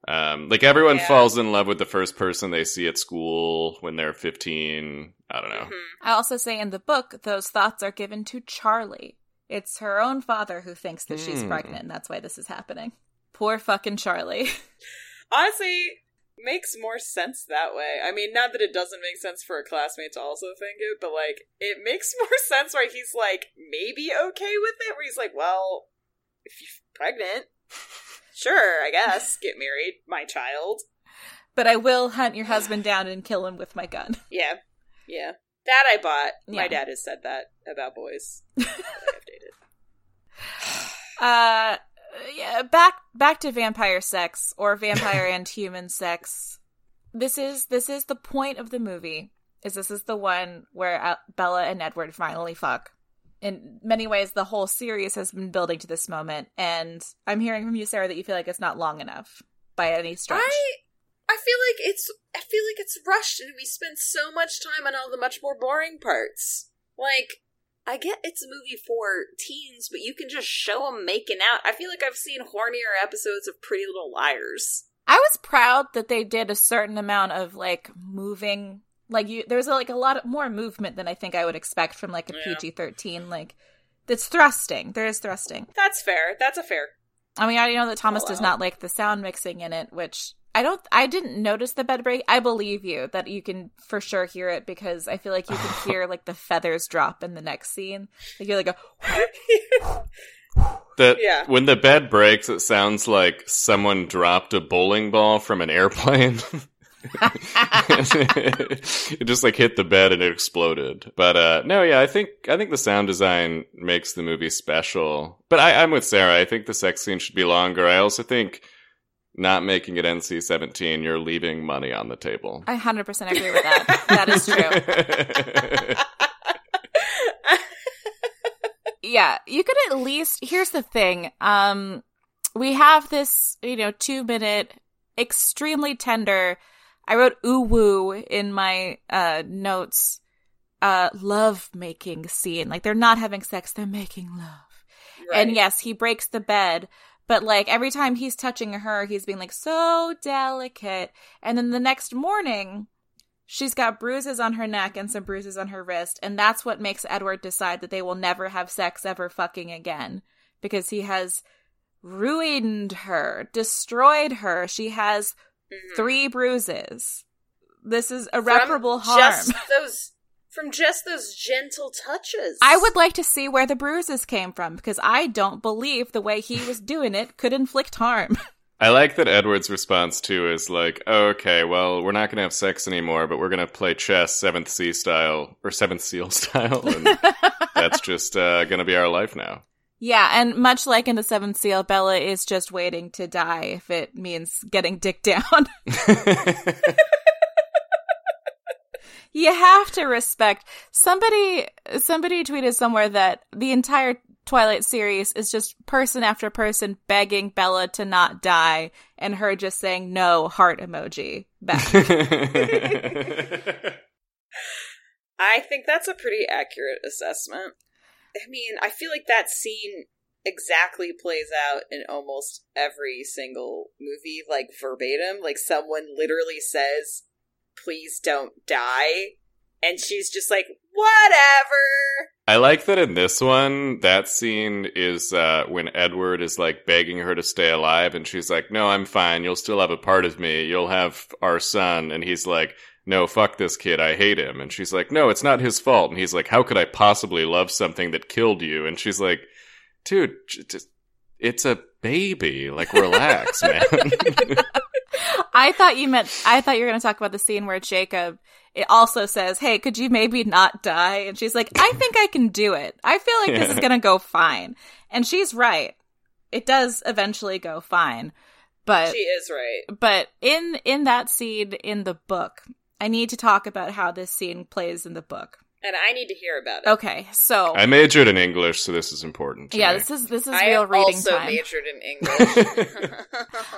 Like, everyone falls in love with the first person they see at school when they're 15. I don't know. Mm-hmm. I also say in the book, those thoughts are given to Charlie. It's her own father who thinks that she's pregnant, and that's why this is happening. Poor fucking Charlie. Honestly, makes more sense that way. I mean, not that it doesn't make sense for a classmate to also think it, but, like, it makes more sense where he's, like, maybe okay with it, where he's like, well, if you're pregnant, sure, I guess, get married, my child. But I will hunt your husband down and kill him with my gun. Yeah, yeah. That I bought. Yeah. My dad has said that about boys. That I've dated. Yeah, back to vampire sex, or vampire and human sex. This is the point of the movie. This is the one where Bella and Edward finally fuck. In many ways, the whole series has been building to this moment, and I'm hearing from you, Sarah, that you feel like it's not long enough by any stretch. I feel like it's rushed, and we spend so much time on all the much more boring parts. Like, I get it's a movie for teens, but you can just show them making out. I feel like I've seen hornier episodes of Pretty Little Liars. I was proud that they did a certain amount of, like, moving. Like, there's, like, a lot more movement than I think I would expect from, like, a PG-13. Like, it's thrusting. There is thrusting. That's fair. That's a fair. I mean, I know that Thomas does not like the sound mixing in it, which... I didn't notice the bed break. I believe you that you can for sure hear it, because I feel like you can hear, like, the feathers drop in the next scene. Like, you're like a... When the bed breaks, it sounds like someone dropped a bowling ball from an airplane. It just, like, hit the bed and it exploded. But I think the sound design makes the movie special. But I'm with Sarah. I think the sex scene should be longer. I also think... not making it NC-17, you're leaving money on the table. I 100% agree with that. That is true. Yeah, you could at least... Here's the thing. We have this, 2-minute, extremely tender... I wrote ooh-woo in my notes. Love-making scene. Like, they're not having sex, they're making love. Right. And yes, he breaks the bed... but, like, every time he's touching her, he's being, like, so delicate. And then the next morning, she's got bruises on her neck and some bruises on her wrist. And that's what makes Edward decide that they will never have sex ever fucking again. Because he has ruined her, destroyed her. She has 3 bruises. This is irreparable harm. From just those gentle touches. I would like to see where the bruises came from, because I don't believe the way he was doing it could inflict harm. I like that Edward's response, too, is like, oh, okay, well, we're not going to have sex anymore, but we're going to play chess 7th Sea style, or 7th Seal style, and that's just going to be our life now. Yeah, and much like in the 7th Seal, Bella is just waiting to die if it means getting dicked down. You have to respect. Somebody tweeted somewhere that the entire Twilight series is just person after person begging Bella to not die, and her just saying no, heart emoji back. I think that's a pretty accurate assessment. I mean, I feel like that scene exactly plays out in almost every single movie, like, verbatim. Like, someone literally says, please don't die. And she's just like, whatever. I like that in this one, that scene is when Edward is, like, begging her to stay alive. And she's like, no, I'm fine. You'll still have a part of me. You'll have our son. And he's like, no, fuck this kid. I hate him. And she's like, no, it's not his fault. And he's like, how could I possibly love something that killed you? And she's like, dude, just... It's a baby. Like, relax, man. I thought you were going to talk about the scene where Jacob also says, hey, could you maybe not die? And she's like, I think I can do it. I feel like this is going to go fine. And she's right. It does eventually go fine. But she is right. But in that scene in the book, I need to talk about how this scene plays in the book. And I need to hear about it. Okay, so I majored in English, so this is important to me. This is real reading time. I also majored in English.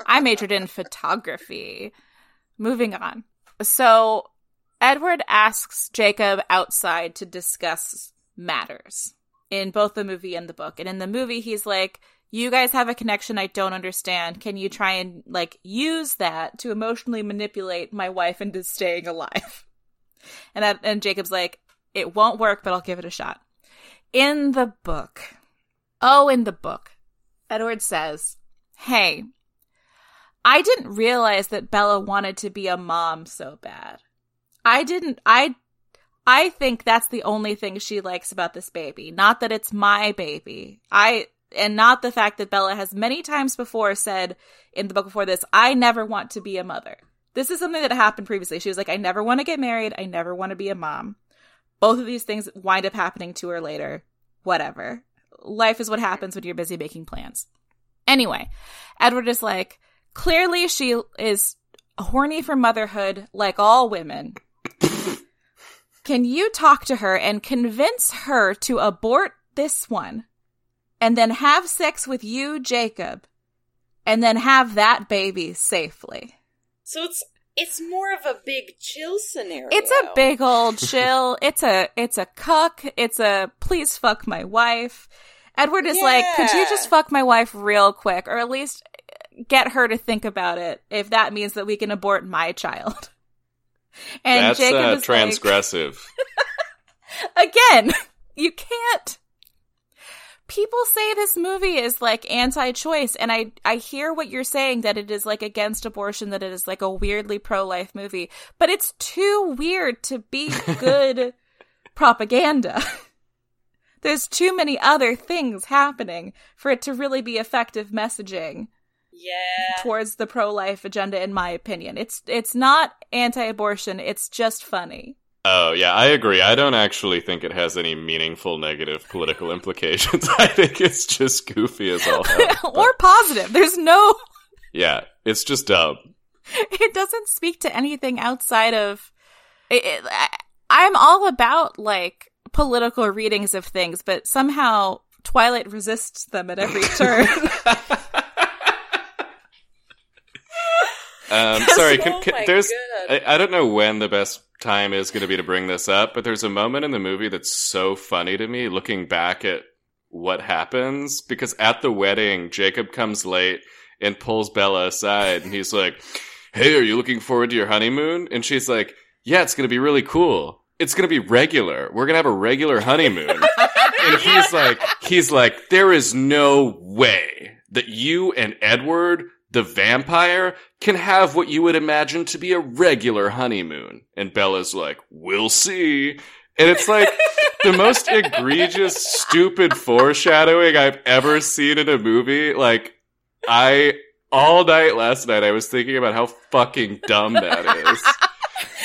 I majored in photography. Moving on. So Edward asks Jacob outside to discuss matters in both the movie and the book. And in the movie, he's like, you guys have a connection I don't understand. Can you try and, like, use that to emotionally manipulate my wife into staying alive? And Jacob's like, it won't work, but I'll give it a shot. In the book, Edward says, hey, I didn't realize that Bella wanted to be a mom so bad. I think that's the only thing she likes about this baby. Not that it's my baby. And not the fact that Bella has many times before said in the book before this, I never want to be a mother. This is something that happened previously. She was like, I never want to get married. I never want to be a mom. Both of these things wind up happening to her later. Whatever. Life is what happens when you're busy making plans. Anyway, Edward is like, clearly she is horny for motherhood like all women. Can you talk to her and convince her to abort this one? And then have sex with you, Jacob, and then have that baby safely. So it's more of a big chill scenario. It's a big old chill. It's a cuck. It's a please fuck my wife. Edward is like, could you just fuck my wife real quick, or at least get her to think about it, if that means that we can abort my child. And that's Jacob is transgressive. Like, again, you can't. People say this movie is, like, anti-choice, and I hear what you're saying, that it is, like, against abortion, that it is, like, a weirdly pro-life movie, but it's too weird to be good propaganda. There's too many other things happening for it to really be effective messaging towards the pro-life agenda, in my opinion. It's not anti-abortion, it's just funny. Oh, yeah, I agree. I don't actually think it has any meaningful negative political implications. I think it's just goofy as all hell. Or positive. There's no... Yeah, it's just dumb. It doesn't speak to anything outside of... I'm all about, like, political readings of things, but somehow Twilight resists them at every turn. Sorry, I don't know when the best time is going to be to bring this up, but there's a moment in the movie that's so funny to me, looking back at what happens, because at the wedding, Jacob comes late and pulls Bella aside, and he's like, hey, are you looking forward to your honeymoon? And she's like, yeah, it's going to be really cool. It's going to be regular. We're going to have a regular honeymoon. And he's like, there is no way that you and Edward the vampire can have what you would imagine to be a regular honeymoon. And Bella's like, we'll see. And it's like the most egregious, stupid foreshadowing I've ever seen in a movie. Like, all night last night, I was thinking about how fucking dumb that is.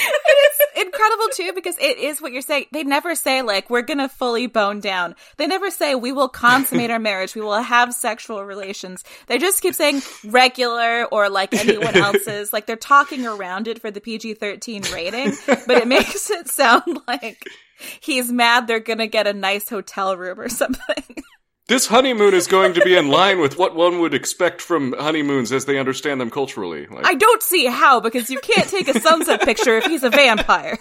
It is incredible, too, because it is what you're saying. They never say, like, we're going to fully bone down. They never say, we will consummate our marriage. We will have sexual relations. They just keep saying regular or, like, anyone else's. Like, they're talking around it for the PG-13 rating, but it makes it sound like he's mad they're going to get a nice hotel room or something. This honeymoon is going to be in line with what one would expect from honeymoons as they understand them culturally. Like, I don't see how, because you can't take a sunset picture if he's a vampire.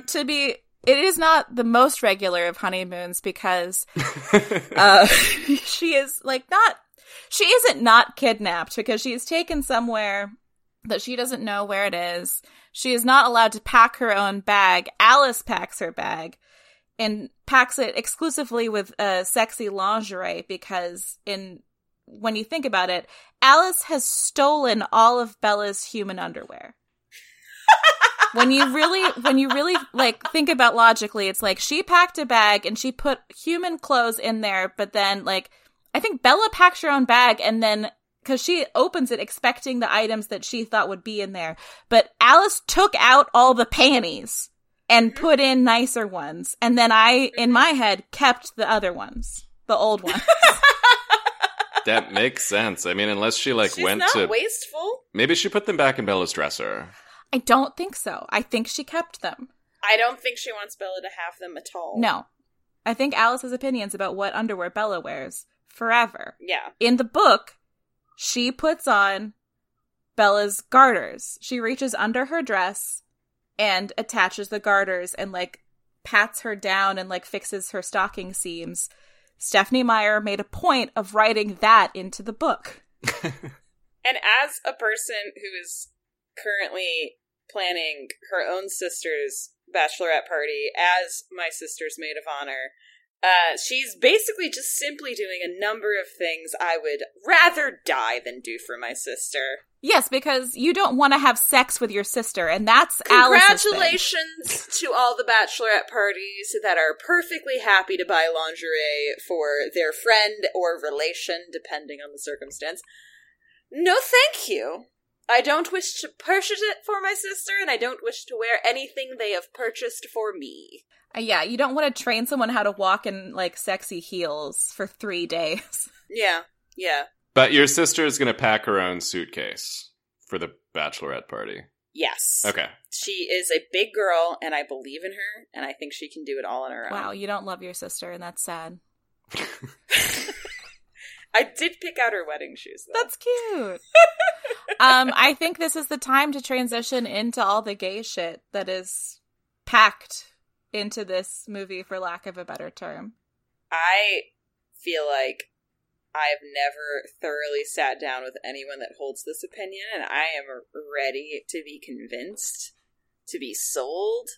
It is not the most regular of honeymoons, because she is, like, she isn't not kidnapped, because she is taken somewhere that she doesn't know where it is. She is not allowed to pack her own bag. Alice packs her bag and packs it exclusively with sexy lingerie, because when you think about it, Alice has stolen all of Bella's human underwear. When you really like think about logically, it's like she packed a bag and she put human clothes in there, but then like I think Bella packs her own bag and then because she opens it expecting the items that she thought would be in there, but Alice took out all the panties and put in nicer ones, and then I in my head kept the other ones, the old ones. That makes sense. I mean, unless she like She's not wasteful. Maybe she put them back in Bella's dresser. I don't think so. I think she kept them. I don't think she wants Bella to have them at all. No. I think Alice's opinions about what underwear Bella wears forever. Yeah. In the book, she puts on Bella's garters. She reaches under her dress and attaches the garters and like pats her down and like fixes her stocking seams. Stephenie Meyer made a point of writing that into the book. And as a person who is currently planning her own sister's bachelorette party as my sister's maid of honor, she's basically just simply doing a number of things I would rather die than do for my sister. Yes, because you don't want to have sex with your sister, and that's Alice's thing. Congratulations to all the bachelorette parties that are perfectly happy to buy lingerie for their friend or relation, depending on the circumstance. No, thank you. I don't wish to purchase it for my sister, and I don't wish to wear anything they have purchased for me. Yeah, you don't want to train someone how to walk in, like, sexy heels for 3 days. Yeah, yeah. But your sister is going to pack her own suitcase for the bachelorette party. Yes. Okay. She is a big girl, and I believe in her, and I think she can do it all on her own. Wow, you don't love your sister, and that's sad. I did pick out her wedding shoes, though. That's cute. I think this is the time to transition into all the gay shit that is packed into this movie, for lack of a better term. I feel like I've never thoroughly sat down with anyone that holds this opinion, and I am ready to be convinced, to be sold,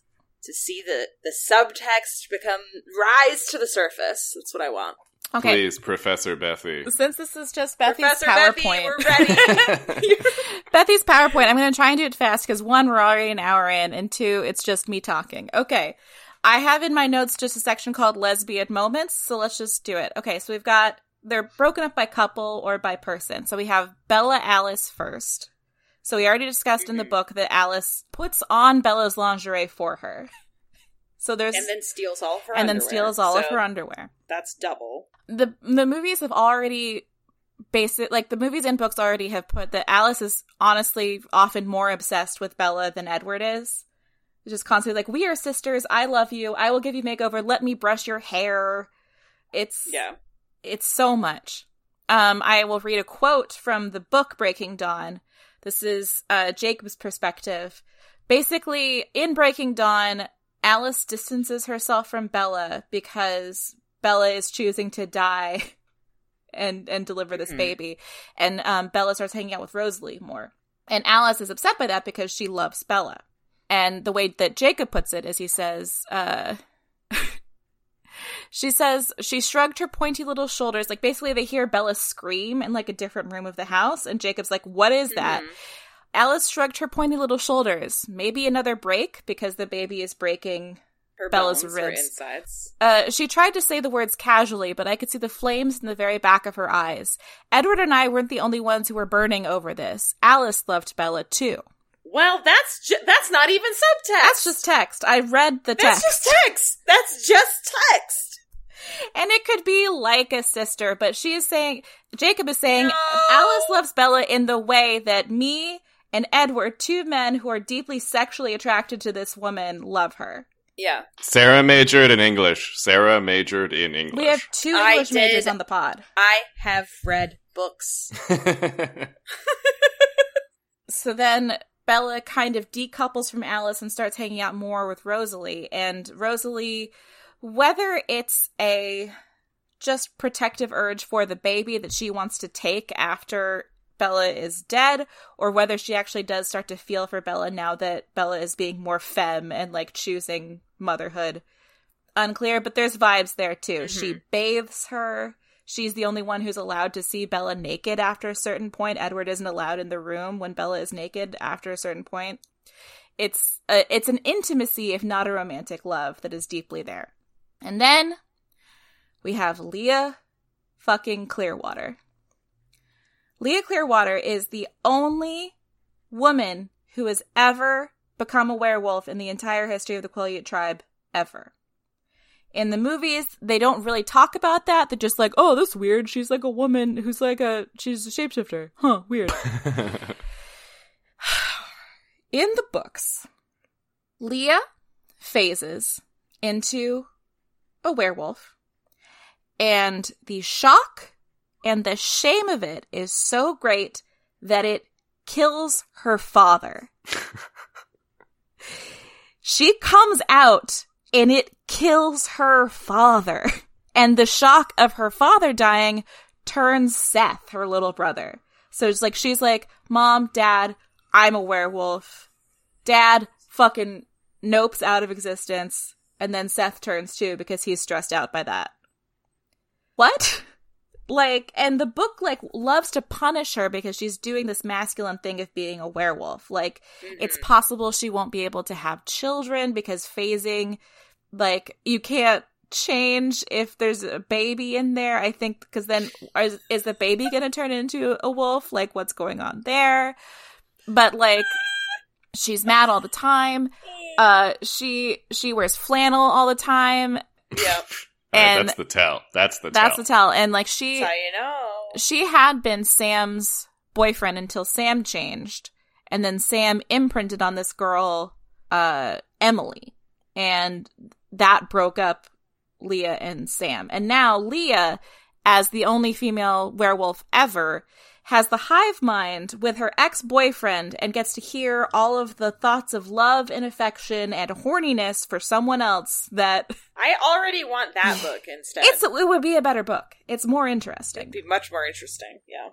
to see the subtext rise to the surface. That's what I want. Okay. Please, Professor Bethy. Since this is just Bethy's PowerPoint. Bethy, we're ready. Bethy's PowerPoint. I'm going to try and do it fast because, one, we're already an hour in, and two, it's just me talking. Okay. I have in my notes just a section called Lesbian Moments, so let's just do it. Okay, so we've got, they're broken up by couple or by person. So we have Bella Alice first. So we already discussed in the book that Alice puts on Bella's lingerie for her. So there's And then steals all of her underwear. That's double. The movies have already the movies and books already have put that Alice is honestly often more obsessed with Bella than Edward is. Just constantly like, we are sisters, I love you, I will give you makeover, let me brush your hair. It's so much. I will read a quote from the book Breaking Dawn. This is Jacob's perspective. Basically, in Breaking Dawn, Alice distances herself from Bella because Bella is choosing to die and deliver this baby. And Bella starts hanging out with Rosalie more. And Alice is upset by that because she loves Bella. And the way that Jacob puts it is he says, she says, she shrugged her pointy little shoulders. Like, basically they hear Bella scream in, like, a different room of the house. And Jacob's like, what is that? Alice shrugged her pointy little shoulders. Maybe another break, because the baby is breaking her Bella's bones, ribs. Her insides. She tried to say the words casually, but I could see the flames in the very back of her eyes. Edward and I weren't the only ones who were burning over this. Alice loved Bella, too. Well, that's not even subtext. That's just text. I read the text. That's just text. That's just text. And it could be like a sister, but she is saying, Jacob is saying, no. Alice loves Bella in the way that me and Edward, two men who are deeply sexually attracted to this woman, love her. Yeah. Sarah majored in English. We have two English majors on the pod. I have read books. So then Bella kind of decouples from Alice and starts hanging out more with Rosalie. And Rosalie, whether it's a just protective urge for the baby that she wants to take after Bella is dead, or whether she actually does start to feel for Bella now that Bella is being more femme and, like, choosing motherhood. Unclear, but there's vibes there, too. Mm-hmm. She bathes her. She's the only one who's allowed to see Bella naked after a certain point. Edward isn't allowed in the room when Bella is naked after a certain point. It's an intimacy, if not a romantic love, that is deeply there. And then we have Leah fucking Clearwater. Leah Clearwater is the only woman who has ever become a werewolf in the entire history of the Quileute tribe ever. In the movies, they don't really talk about that. They're just like, oh, that's weird. She's like a woman who's like she's a shapeshifter. Huh, weird. In the books, Leah phases into a werewolf, and the shock and the shame of it is so great that it kills her father. She comes out and it kills her father. And the shock of her father dying turns Seth, her little brother. So it's like, she's like, Mom, Dad, I'm a werewolf. Dad fucking nopes out of existence. And then Seth turns too because he's stressed out by that. What? Like, and the book, like, loves to punish her because she's doing this masculine thing of being a werewolf. Like, it's possible she won't be able to have children because phasing, like, you can't change if there's a baby in there, I think, because then is the baby going to turn into a wolf? Like, what's going on there? But, like, she's mad all the time. She wears flannel all the time. Yep. And that's the tell. That's the tell. And, like, she, so you know, she had been Sam's boyfriend until Sam changed. And then Sam imprinted on this girl, Emily. And that broke up Leah and Sam. And now Leah, as the only female werewolf ever, has the hive mind with her ex-boyfriend and gets to hear all of the thoughts of love and affection and horniness for someone else that... I already want that book instead. It would be a better book. It's more interesting. It'd be much more interesting, yeah.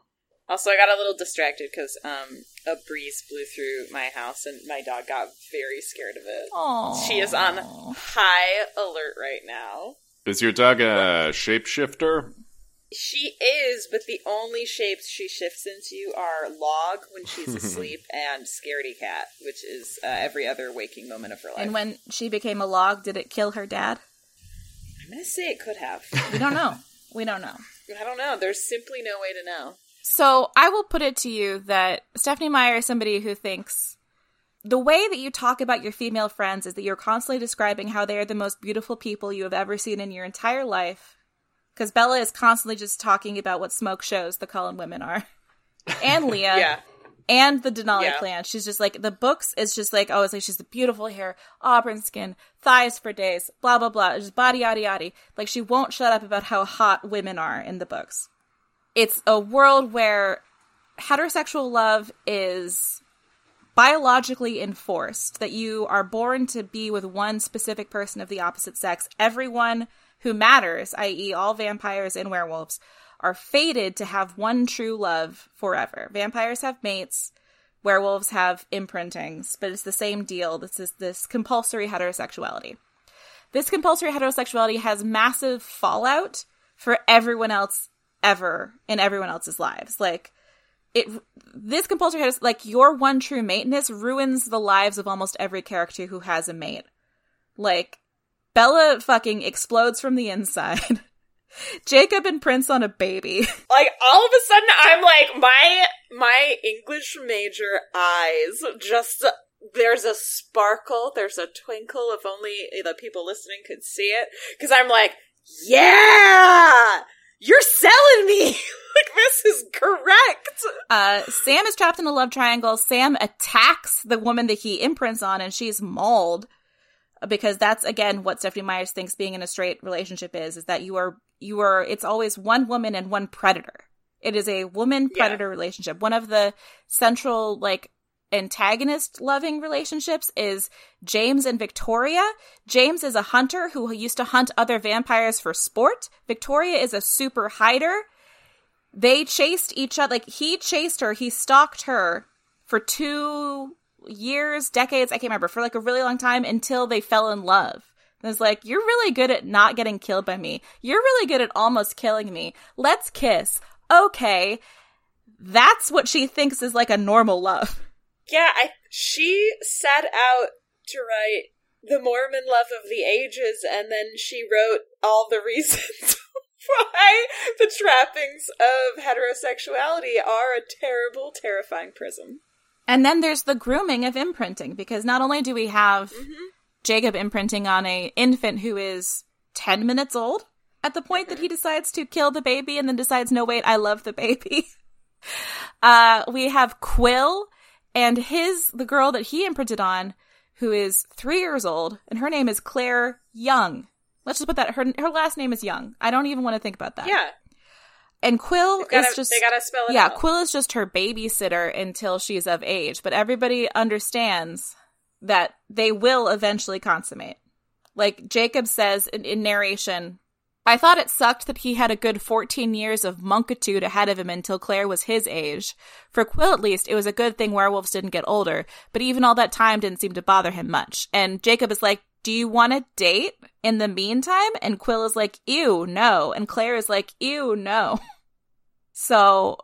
Also, I got a little distracted because a breeze blew through my house and my dog got very scared of it. Aww. She is on high alert right now. Is your dog a shapeshifter? She is, but the only shapes she shifts into are log when she's asleep and scaredy cat, which is every other waking moment of her life. And when she became a log, did it kill her dad? I'm going to say it could have. We don't know. I don't know. There's simply no way to know. So I will put it to you that Stephenie Meyer is somebody who thinks the way that you talk about your female friends is that you're constantly describing how they are the most beautiful people you have ever seen in your entire life. Because Bella is constantly just talking about what smoke shows the Cullen women are. And Leah. Yeah. And the Denali clan. She's just like, the books is just like, oh, it's like she's the beautiful hair, auburn skin, thighs for days, blah, blah, blah. Just body, yada, yada. Like, she won't shut up about how hot women are in the books. It's a world where heterosexual love is biologically enforced. That you are born to be with one specific person of the opposite sex. Everyone who matters, i.e. all vampires and werewolves, are fated to have one true love forever. Vampires have mates, werewolves have imprintings, but it's the same deal. This is this compulsory heterosexuality. This compulsory heterosexuality has massive fallout for everyone else ever in everyone else's lives. Like, this compulsory heterosexuality, like, your one true mateness ruins the lives of almost every character who has a mate. Like, Bella fucking explodes from the inside. Jacob imprints on a baby. Like, all of a sudden, I'm like, my English major eyes just, there's a sparkle, there's a twinkle, if only the people listening could see it. Because I'm like, yeah! You're selling me! Like, this is correct! Sam is trapped in a love triangle. Sam attacks the woman that he imprints on, and she's mauled. Because that's, again, what Stephenie Meyer thinks being in a straight relationship is that you are, it's always one woman and one predator. It is a woman-predator relationship. One of the central, like, antagonist-loving relationships is James and Victoria. James is a hunter who used to hunt other vampires for sport. Victoria is a super hider. They chased each other. Like, he chased her. He stalked her for 2 years, decades, I can't remember, for like a really long time until they fell in love. And it's like, you're really good at not getting killed by me. You're really good at almost killing me. Let's kiss. Okay. That's what she thinks is like a normal love. Yeah, she set out to write The Mormon Love of the Ages, and then she wrote all the reasons why the trappings of heterosexuality are a terrible, terrifying prison. And then there's the grooming of imprinting, because not only do we have Jacob imprinting on an infant who is 10 minutes old at the point that he decides to kill the baby and then decides, no, wait, I love the baby. We have Quil and the girl that he imprinted on, who is 3 years old, and her name is Claire Young. Let's just put that, her last name is Young. I don't even want to think about that. Yeah. And they gotta spell it out. Yeah, Quil is just her babysitter until she's of age, but everybody understands that they will eventually consummate. Like Jacob says in narration, I thought it sucked that he had a good 14 years of monkitude ahead of him until Claire was his age. For Quil, at least, it was a good thing werewolves didn't get older, but even all that time didn't seem to bother him much. And Jacob is like, do you want to date in the meantime? And Quil is like, ew, no. And Claire is like, ew, no. So,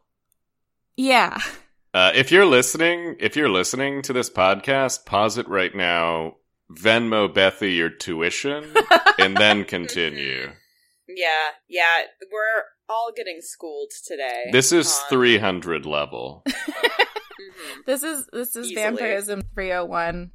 yeah. If you're listening to this podcast, pause it right now, Venmo Bethy your tuition, and then continue. Yeah, we're all getting schooled today. This is 300 level. This is easily. Vampirism 301.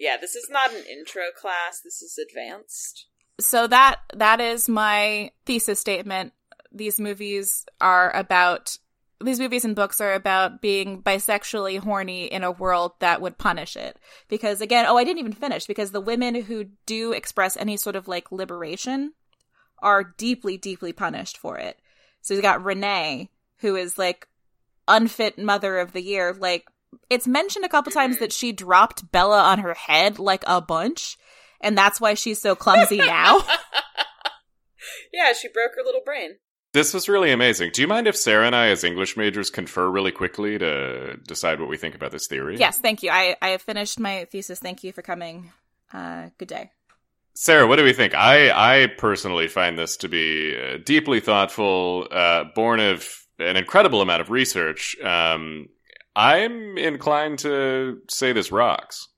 Yeah, this is not an intro class. This is advanced. So that is my thesis statement. These movies and books are about being bisexually horny in a world that would punish it. Because again, I didn't even finish, because the women who do express any sort of like liberation are deeply, deeply punished for it. So you got Renee, who is like unfit mother of the year. Like it's mentioned a couple times that she dropped Bella on her head like a bunch, and that's why she's so clumsy now. Yeah, she broke her little brain. This was really amazing. Do you mind if Sarah and I, as English majors, confer really quickly to decide what we think about this theory? Yes, thank you. I have finished my thesis. Thank you for coming. Good day. Sarah, what do we think? I personally find this to be deeply thoughtful, born of an incredible amount of research. I'm inclined to say this rocks.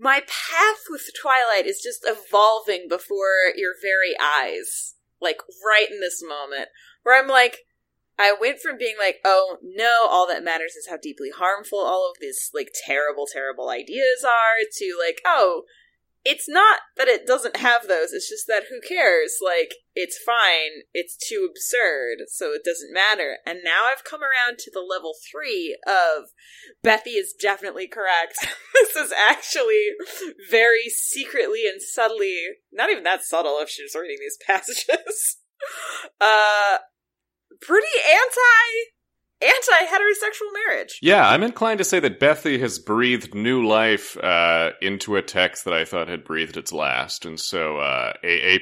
My path with Twilight is just evolving before your very eyes, like right in this moment, where I'm like, I went from being like, oh no, all that matters is how deeply harmful all of these like terrible, terrible ideas are, to like, oh, it's not that it doesn't have those, it's just that who cares? Like, it's fine, it's too absurd, so it doesn't matter. And now I've come around to the level 3 of Bethy is definitely correct. This is actually very secretly and subtly, not even that subtle if she's reading these passages, pretty anti-heterosexual marriage. Yeah, I'm inclined to say that Bethy has breathed new life into a text that I thought had breathed its last. And so, A+?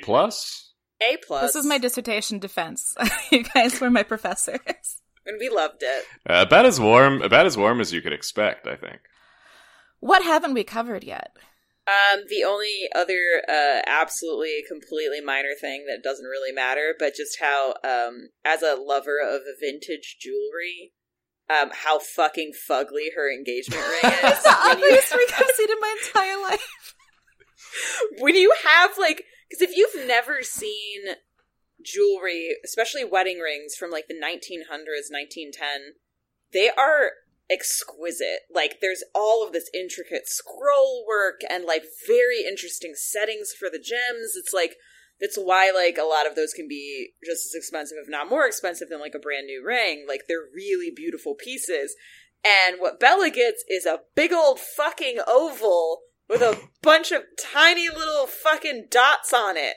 A+. This is my dissertation defense. You guys were my professors. And we loved it. About as warm as you could expect, I think. What haven't we covered yet? The only other absolutely, completely minor thing that doesn't really matter, but just how, as a lover of vintage jewelry, how fucking fugly her engagement ring is. It's the ugliest ring I've seen in my entire life. When you have, like, because if you've never seen jewelry, especially wedding rings from, like, the 1900s, 1910, they are exquisite. Like, there's all of this intricate scroll work and like very interesting settings for the gems. It's like, that's why like a lot of those can be just as expensive, if not more expensive, than like a brand new ring. Like, they're really beautiful pieces. And what Bella gets is a big old fucking oval with a bunch of tiny little fucking dots on it.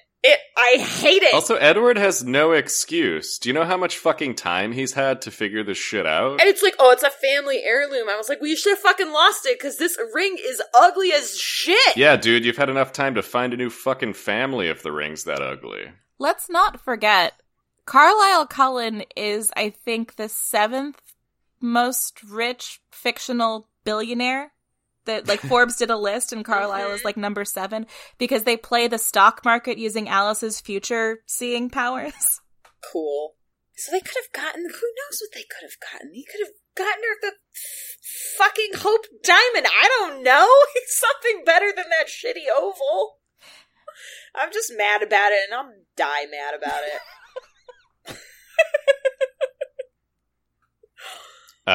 I hate it. Also, Edward has no excuse. Do you know how much fucking time he's had to figure this shit out? And it's like, oh, it's a family heirloom. I was like, well, you should have fucking lost it, because this ring is ugly as shit. Yeah, dude, you've had enough time to find a new fucking family if the ring's that ugly. Let's not forget, Carlisle Cullen is, I think, the 7th most rich fictional billionaire. That, like, Forbes did a list and Carlisle is like number 7, because they play the stock market using Alice's future seeing powers. Cool. So they could have gotten, who knows what they could have gotten. He could have gotten her the fucking Hope Diamond. I don't know. It's something better than that shitty oval. I'm just mad about it, and I'll die mad about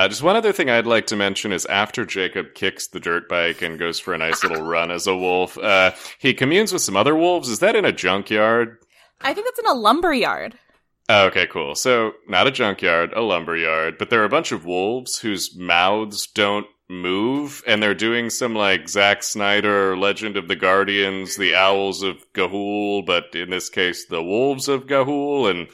it. Just one other thing I'd like to mention is after Jacob kicks the dirt bike and goes for a nice little run as a wolf, he communes with some other wolves. Is that in a junkyard? I think that's in a lumberyard. Oh, okay, cool. So, not a junkyard, a lumberyard, but there are a bunch of wolves whose mouths don't move, and they're doing some, like, Zack Snyder, Legend of the Guardians, the Owls of Ga'Hoole, but in this case, the Wolves of Ga'Hoole, and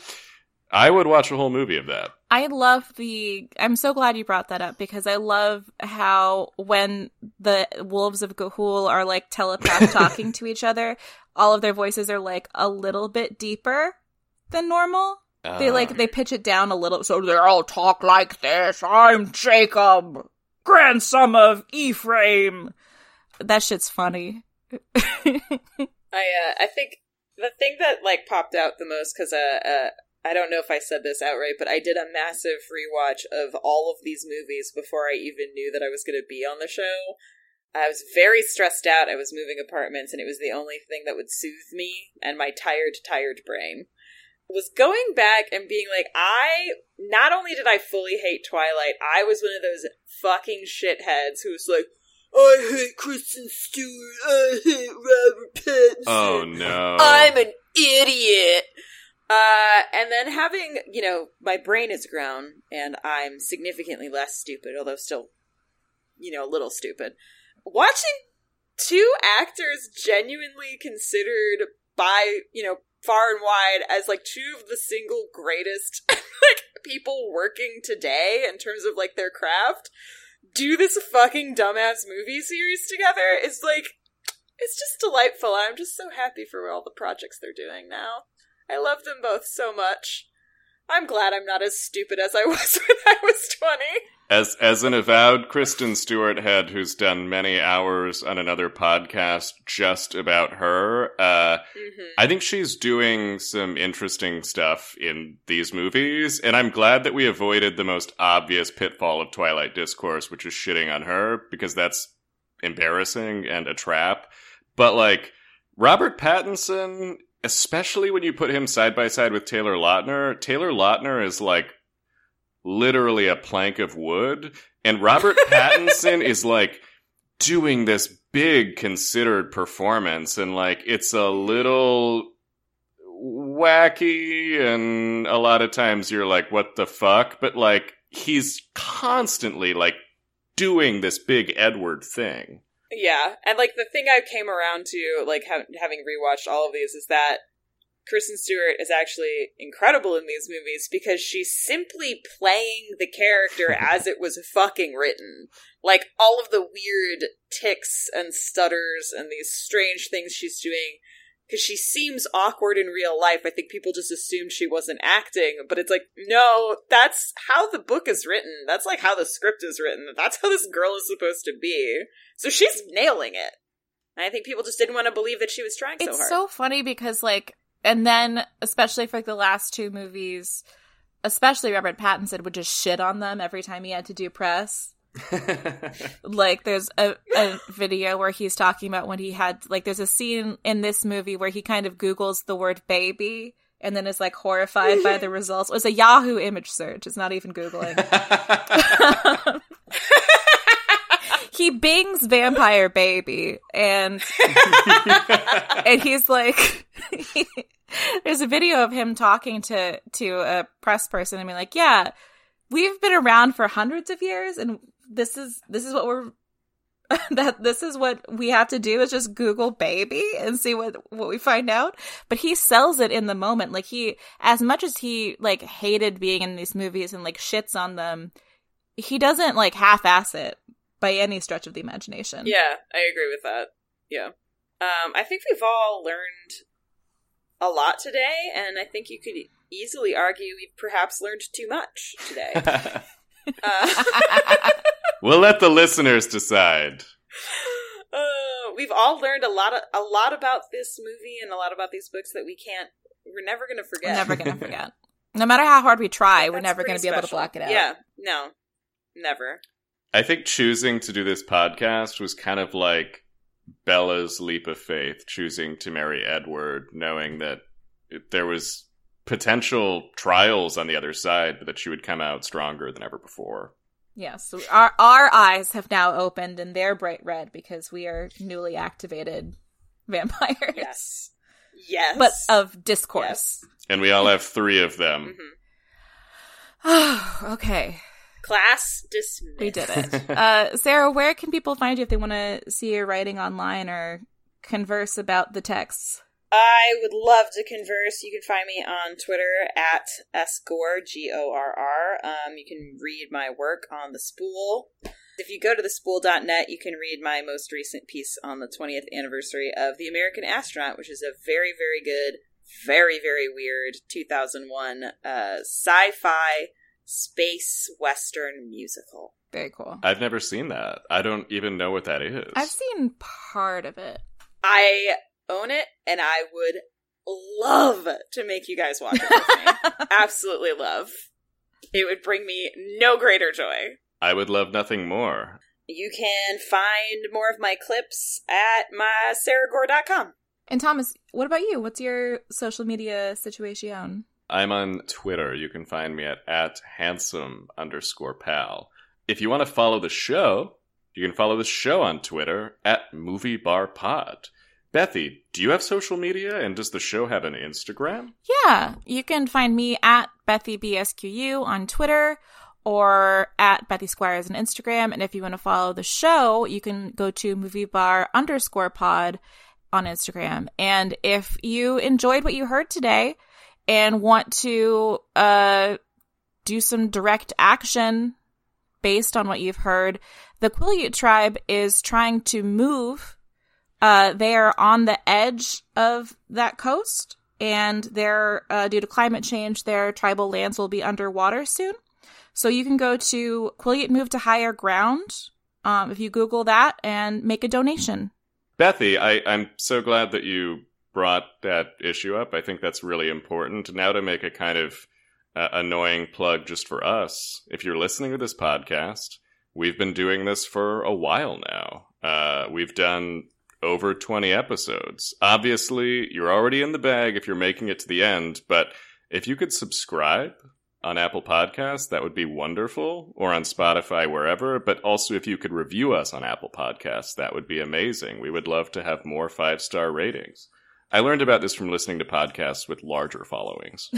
I would watch a whole movie of that. I'm so glad you brought that up, because I love how when the Wolves of Ga'Hoole are, like, telepath talking to each other, all of their voices are, like, a little bit deeper than normal. They pitch it down a little, so they all talk like this. I'm Jacob, grandson of Ephraim. That shit's funny. I think the thing that, like, popped out the most, because I don't know if I said this outright, but I did a massive rewatch of all of these movies before I even knew that I was going to be on the show. I was very stressed out. I was moving apartments, and it was the only thing that would soothe me and my tired brain. Was going back and being like, not only did I fully hate Twilight, I was one of those fucking shitheads who was like, I hate Kristen Stewart, I hate Robert Pattinson. Oh no. I'm an idiot. And then having, you know, my brain is grown and I'm significantly less stupid, although still, you know, a little stupid. Watching two actors genuinely considered by, you know, far and wide as, like, two of the single greatest, like, people working today in terms of, like, their craft do this fucking dumbass movie series together is, like, it's just delightful. I'm just so happy for all the projects they're doing now. I love them both so much. I'm glad I'm not as stupid as I was when I was 20. As an avowed Kristen Stewart head who's done many hours on another podcast just about her, I think she's doing some interesting stuff in these movies, and I'm glad that we avoided the most obvious pitfall of Twilight discourse, which is shitting on her, because that's embarrassing and a trap. But, like, Robert Pattinson, especially when you put him side by side with Taylor Lautner is, like, literally a plank of wood, and Robert Pattinson is, like, doing this big considered performance, and, like, it's a little wacky, and a lot of times you're like, what the fuck, but, like, he's constantly, like, doing this big Edward thing. Yeah, and, like, the thing I came around to, like, having rewatched all of these is that Kristen Stewart is actually incredible in these movies because she's simply playing the character as it was fucking written. Like, all of the weird tics and stutters and these strange things she's doing, because she seems awkward in real life. I think people just assumed she wasn't acting, but it's like, no, that's how the book is written. That's, like, how the script is written. That's how this girl is supposed to be. So she's nailing it. And I think people just didn't want to believe that she was trying so hard. It's so funny because, like, and then, especially for, like, the last two movies, especially Robert Pattinson would just shit on them every time he had to do press. Like, there's a video where he's talking about when he had, like, there's a scene in this movie where he kind of Googles the word baby and then is, like, horrified by the results. It was a Yahoo image search. It's not even Googling. He bings vampire baby, and and he's like, there's a video of him talking to a press person and being like, yeah, we've been around for hundreds of years, and this is what we're that this is what we have to do is just Google baby and see what we find out. But he sells it in the moment. Like, he, as much as he, like, hated being in these movies and, like, shits on them, he doesn't, like, half-ass it by any stretch of the imagination. Yeah, I agree with that. Yeah. I think we've all learned a lot today, and I think you could easily argue we've perhaps learned too much today. We'll let the listeners decide. We've all learned a lot about this movie and a lot about these books that we're never going to forget. No matter how hard we try, we're never going to be able to block it out. Yeah, no, never. I think choosing to do this podcast was kind of like Bella's leap of faith, choosing to marry Edward, knowing that there was potential trials on the other side, but that she would come out stronger than ever before. Yes, yeah, so our eyes have now opened and they're bright red because we are newly activated vampires. Yes. Yes. But of discourse. Yes. And we all have three of them. Mm-hmm. Oh, okay. Class dismissed. We did it. Sarah, where can people find you if they want to see your writing online or converse about the texts? I would love to converse. You can find me on Twitter at sgorr, G-O-R-R. You can read my work on The Spool. If you go to thespool.net, you can read my most recent piece on the 20th anniversary of The American Astronaut, which is a very, very good, very, very weird 2001 sci-fi space western musical. Very cool. I've never seen that. I don't even know what that is. I've seen part of it. I own it, and I would love to make you guys watch it with me. Absolutely love. It would bring me no greater joy. I would love nothing more. You can find more of my clips at my sarahgore.com. And Thomas, what about you? What's your social media situation? I'm on Twitter. You can find me at @handsome_pal. If you want to follow the show, you can follow the show on Twitter at @moviebarpod. Bethy, do you have social media, and does the show have an Instagram? Yeah, you can find me at BethyBSQU on Twitter or at Bethy Squires on Instagram. And if you want to follow the show, you can go to moviebar_pod on Instagram. And if you enjoyed what you heard today and want to do some direct action based on what you've heard, the Quileute tribe is trying to move. They are on the edge of that coast, and they're due to climate change, their tribal lands will be underwater soon. So you can go to Quileute Move to Higher Ground if you Google that and make a donation. Bethy, I'm so glad that you brought that issue up. I think that's really important. Now to make a kind of annoying plug just for us, if you're listening to this podcast, we've been doing this for a while now. We've done over 20 episodes. Obviously, you're already in the bag if you're making it to the end, but if you could subscribe on Apple Podcasts, that would be wonderful, or on Spotify, wherever. But also, if you could review us on Apple Podcasts, that would be amazing. We would love to have more 5-star ratings. I learned about this from listening to podcasts with larger followings.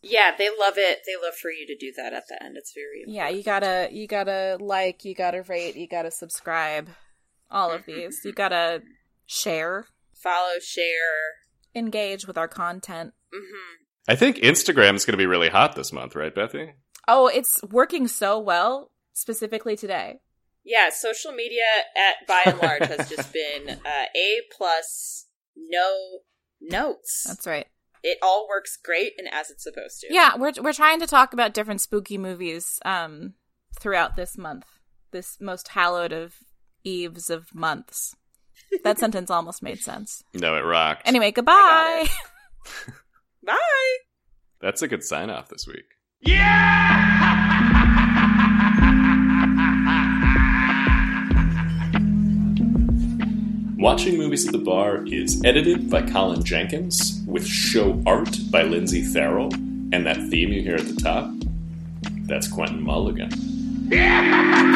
Yeah, they love it. They love for you to do that at the end. It's very important. Yeah, you gotta like, you gotta rate, you gotta subscribe. All of these. You gotta share. Follow, share. Engage with our content. Mm-hmm. I think Instagram is going to be really hot this month, right, Bethy? Oh, it's working so well, specifically today. Yeah, social media, by and large, has just been A+, no notes. That's right. It all works great and as it's supposed to. Yeah, we're trying to talk about different spooky movies throughout this month. This most hallowed of eves of months. That sentence almost made sense. No, it rocked. Anyway, goodbye. Bye. That's a good sign off this week. Yeah! Watching Movies at the Bar is edited by Colin Jenkins, with show art by Lindsay Farrell, and that theme you hear at the top, that's Quentin Mulligan. Yeah!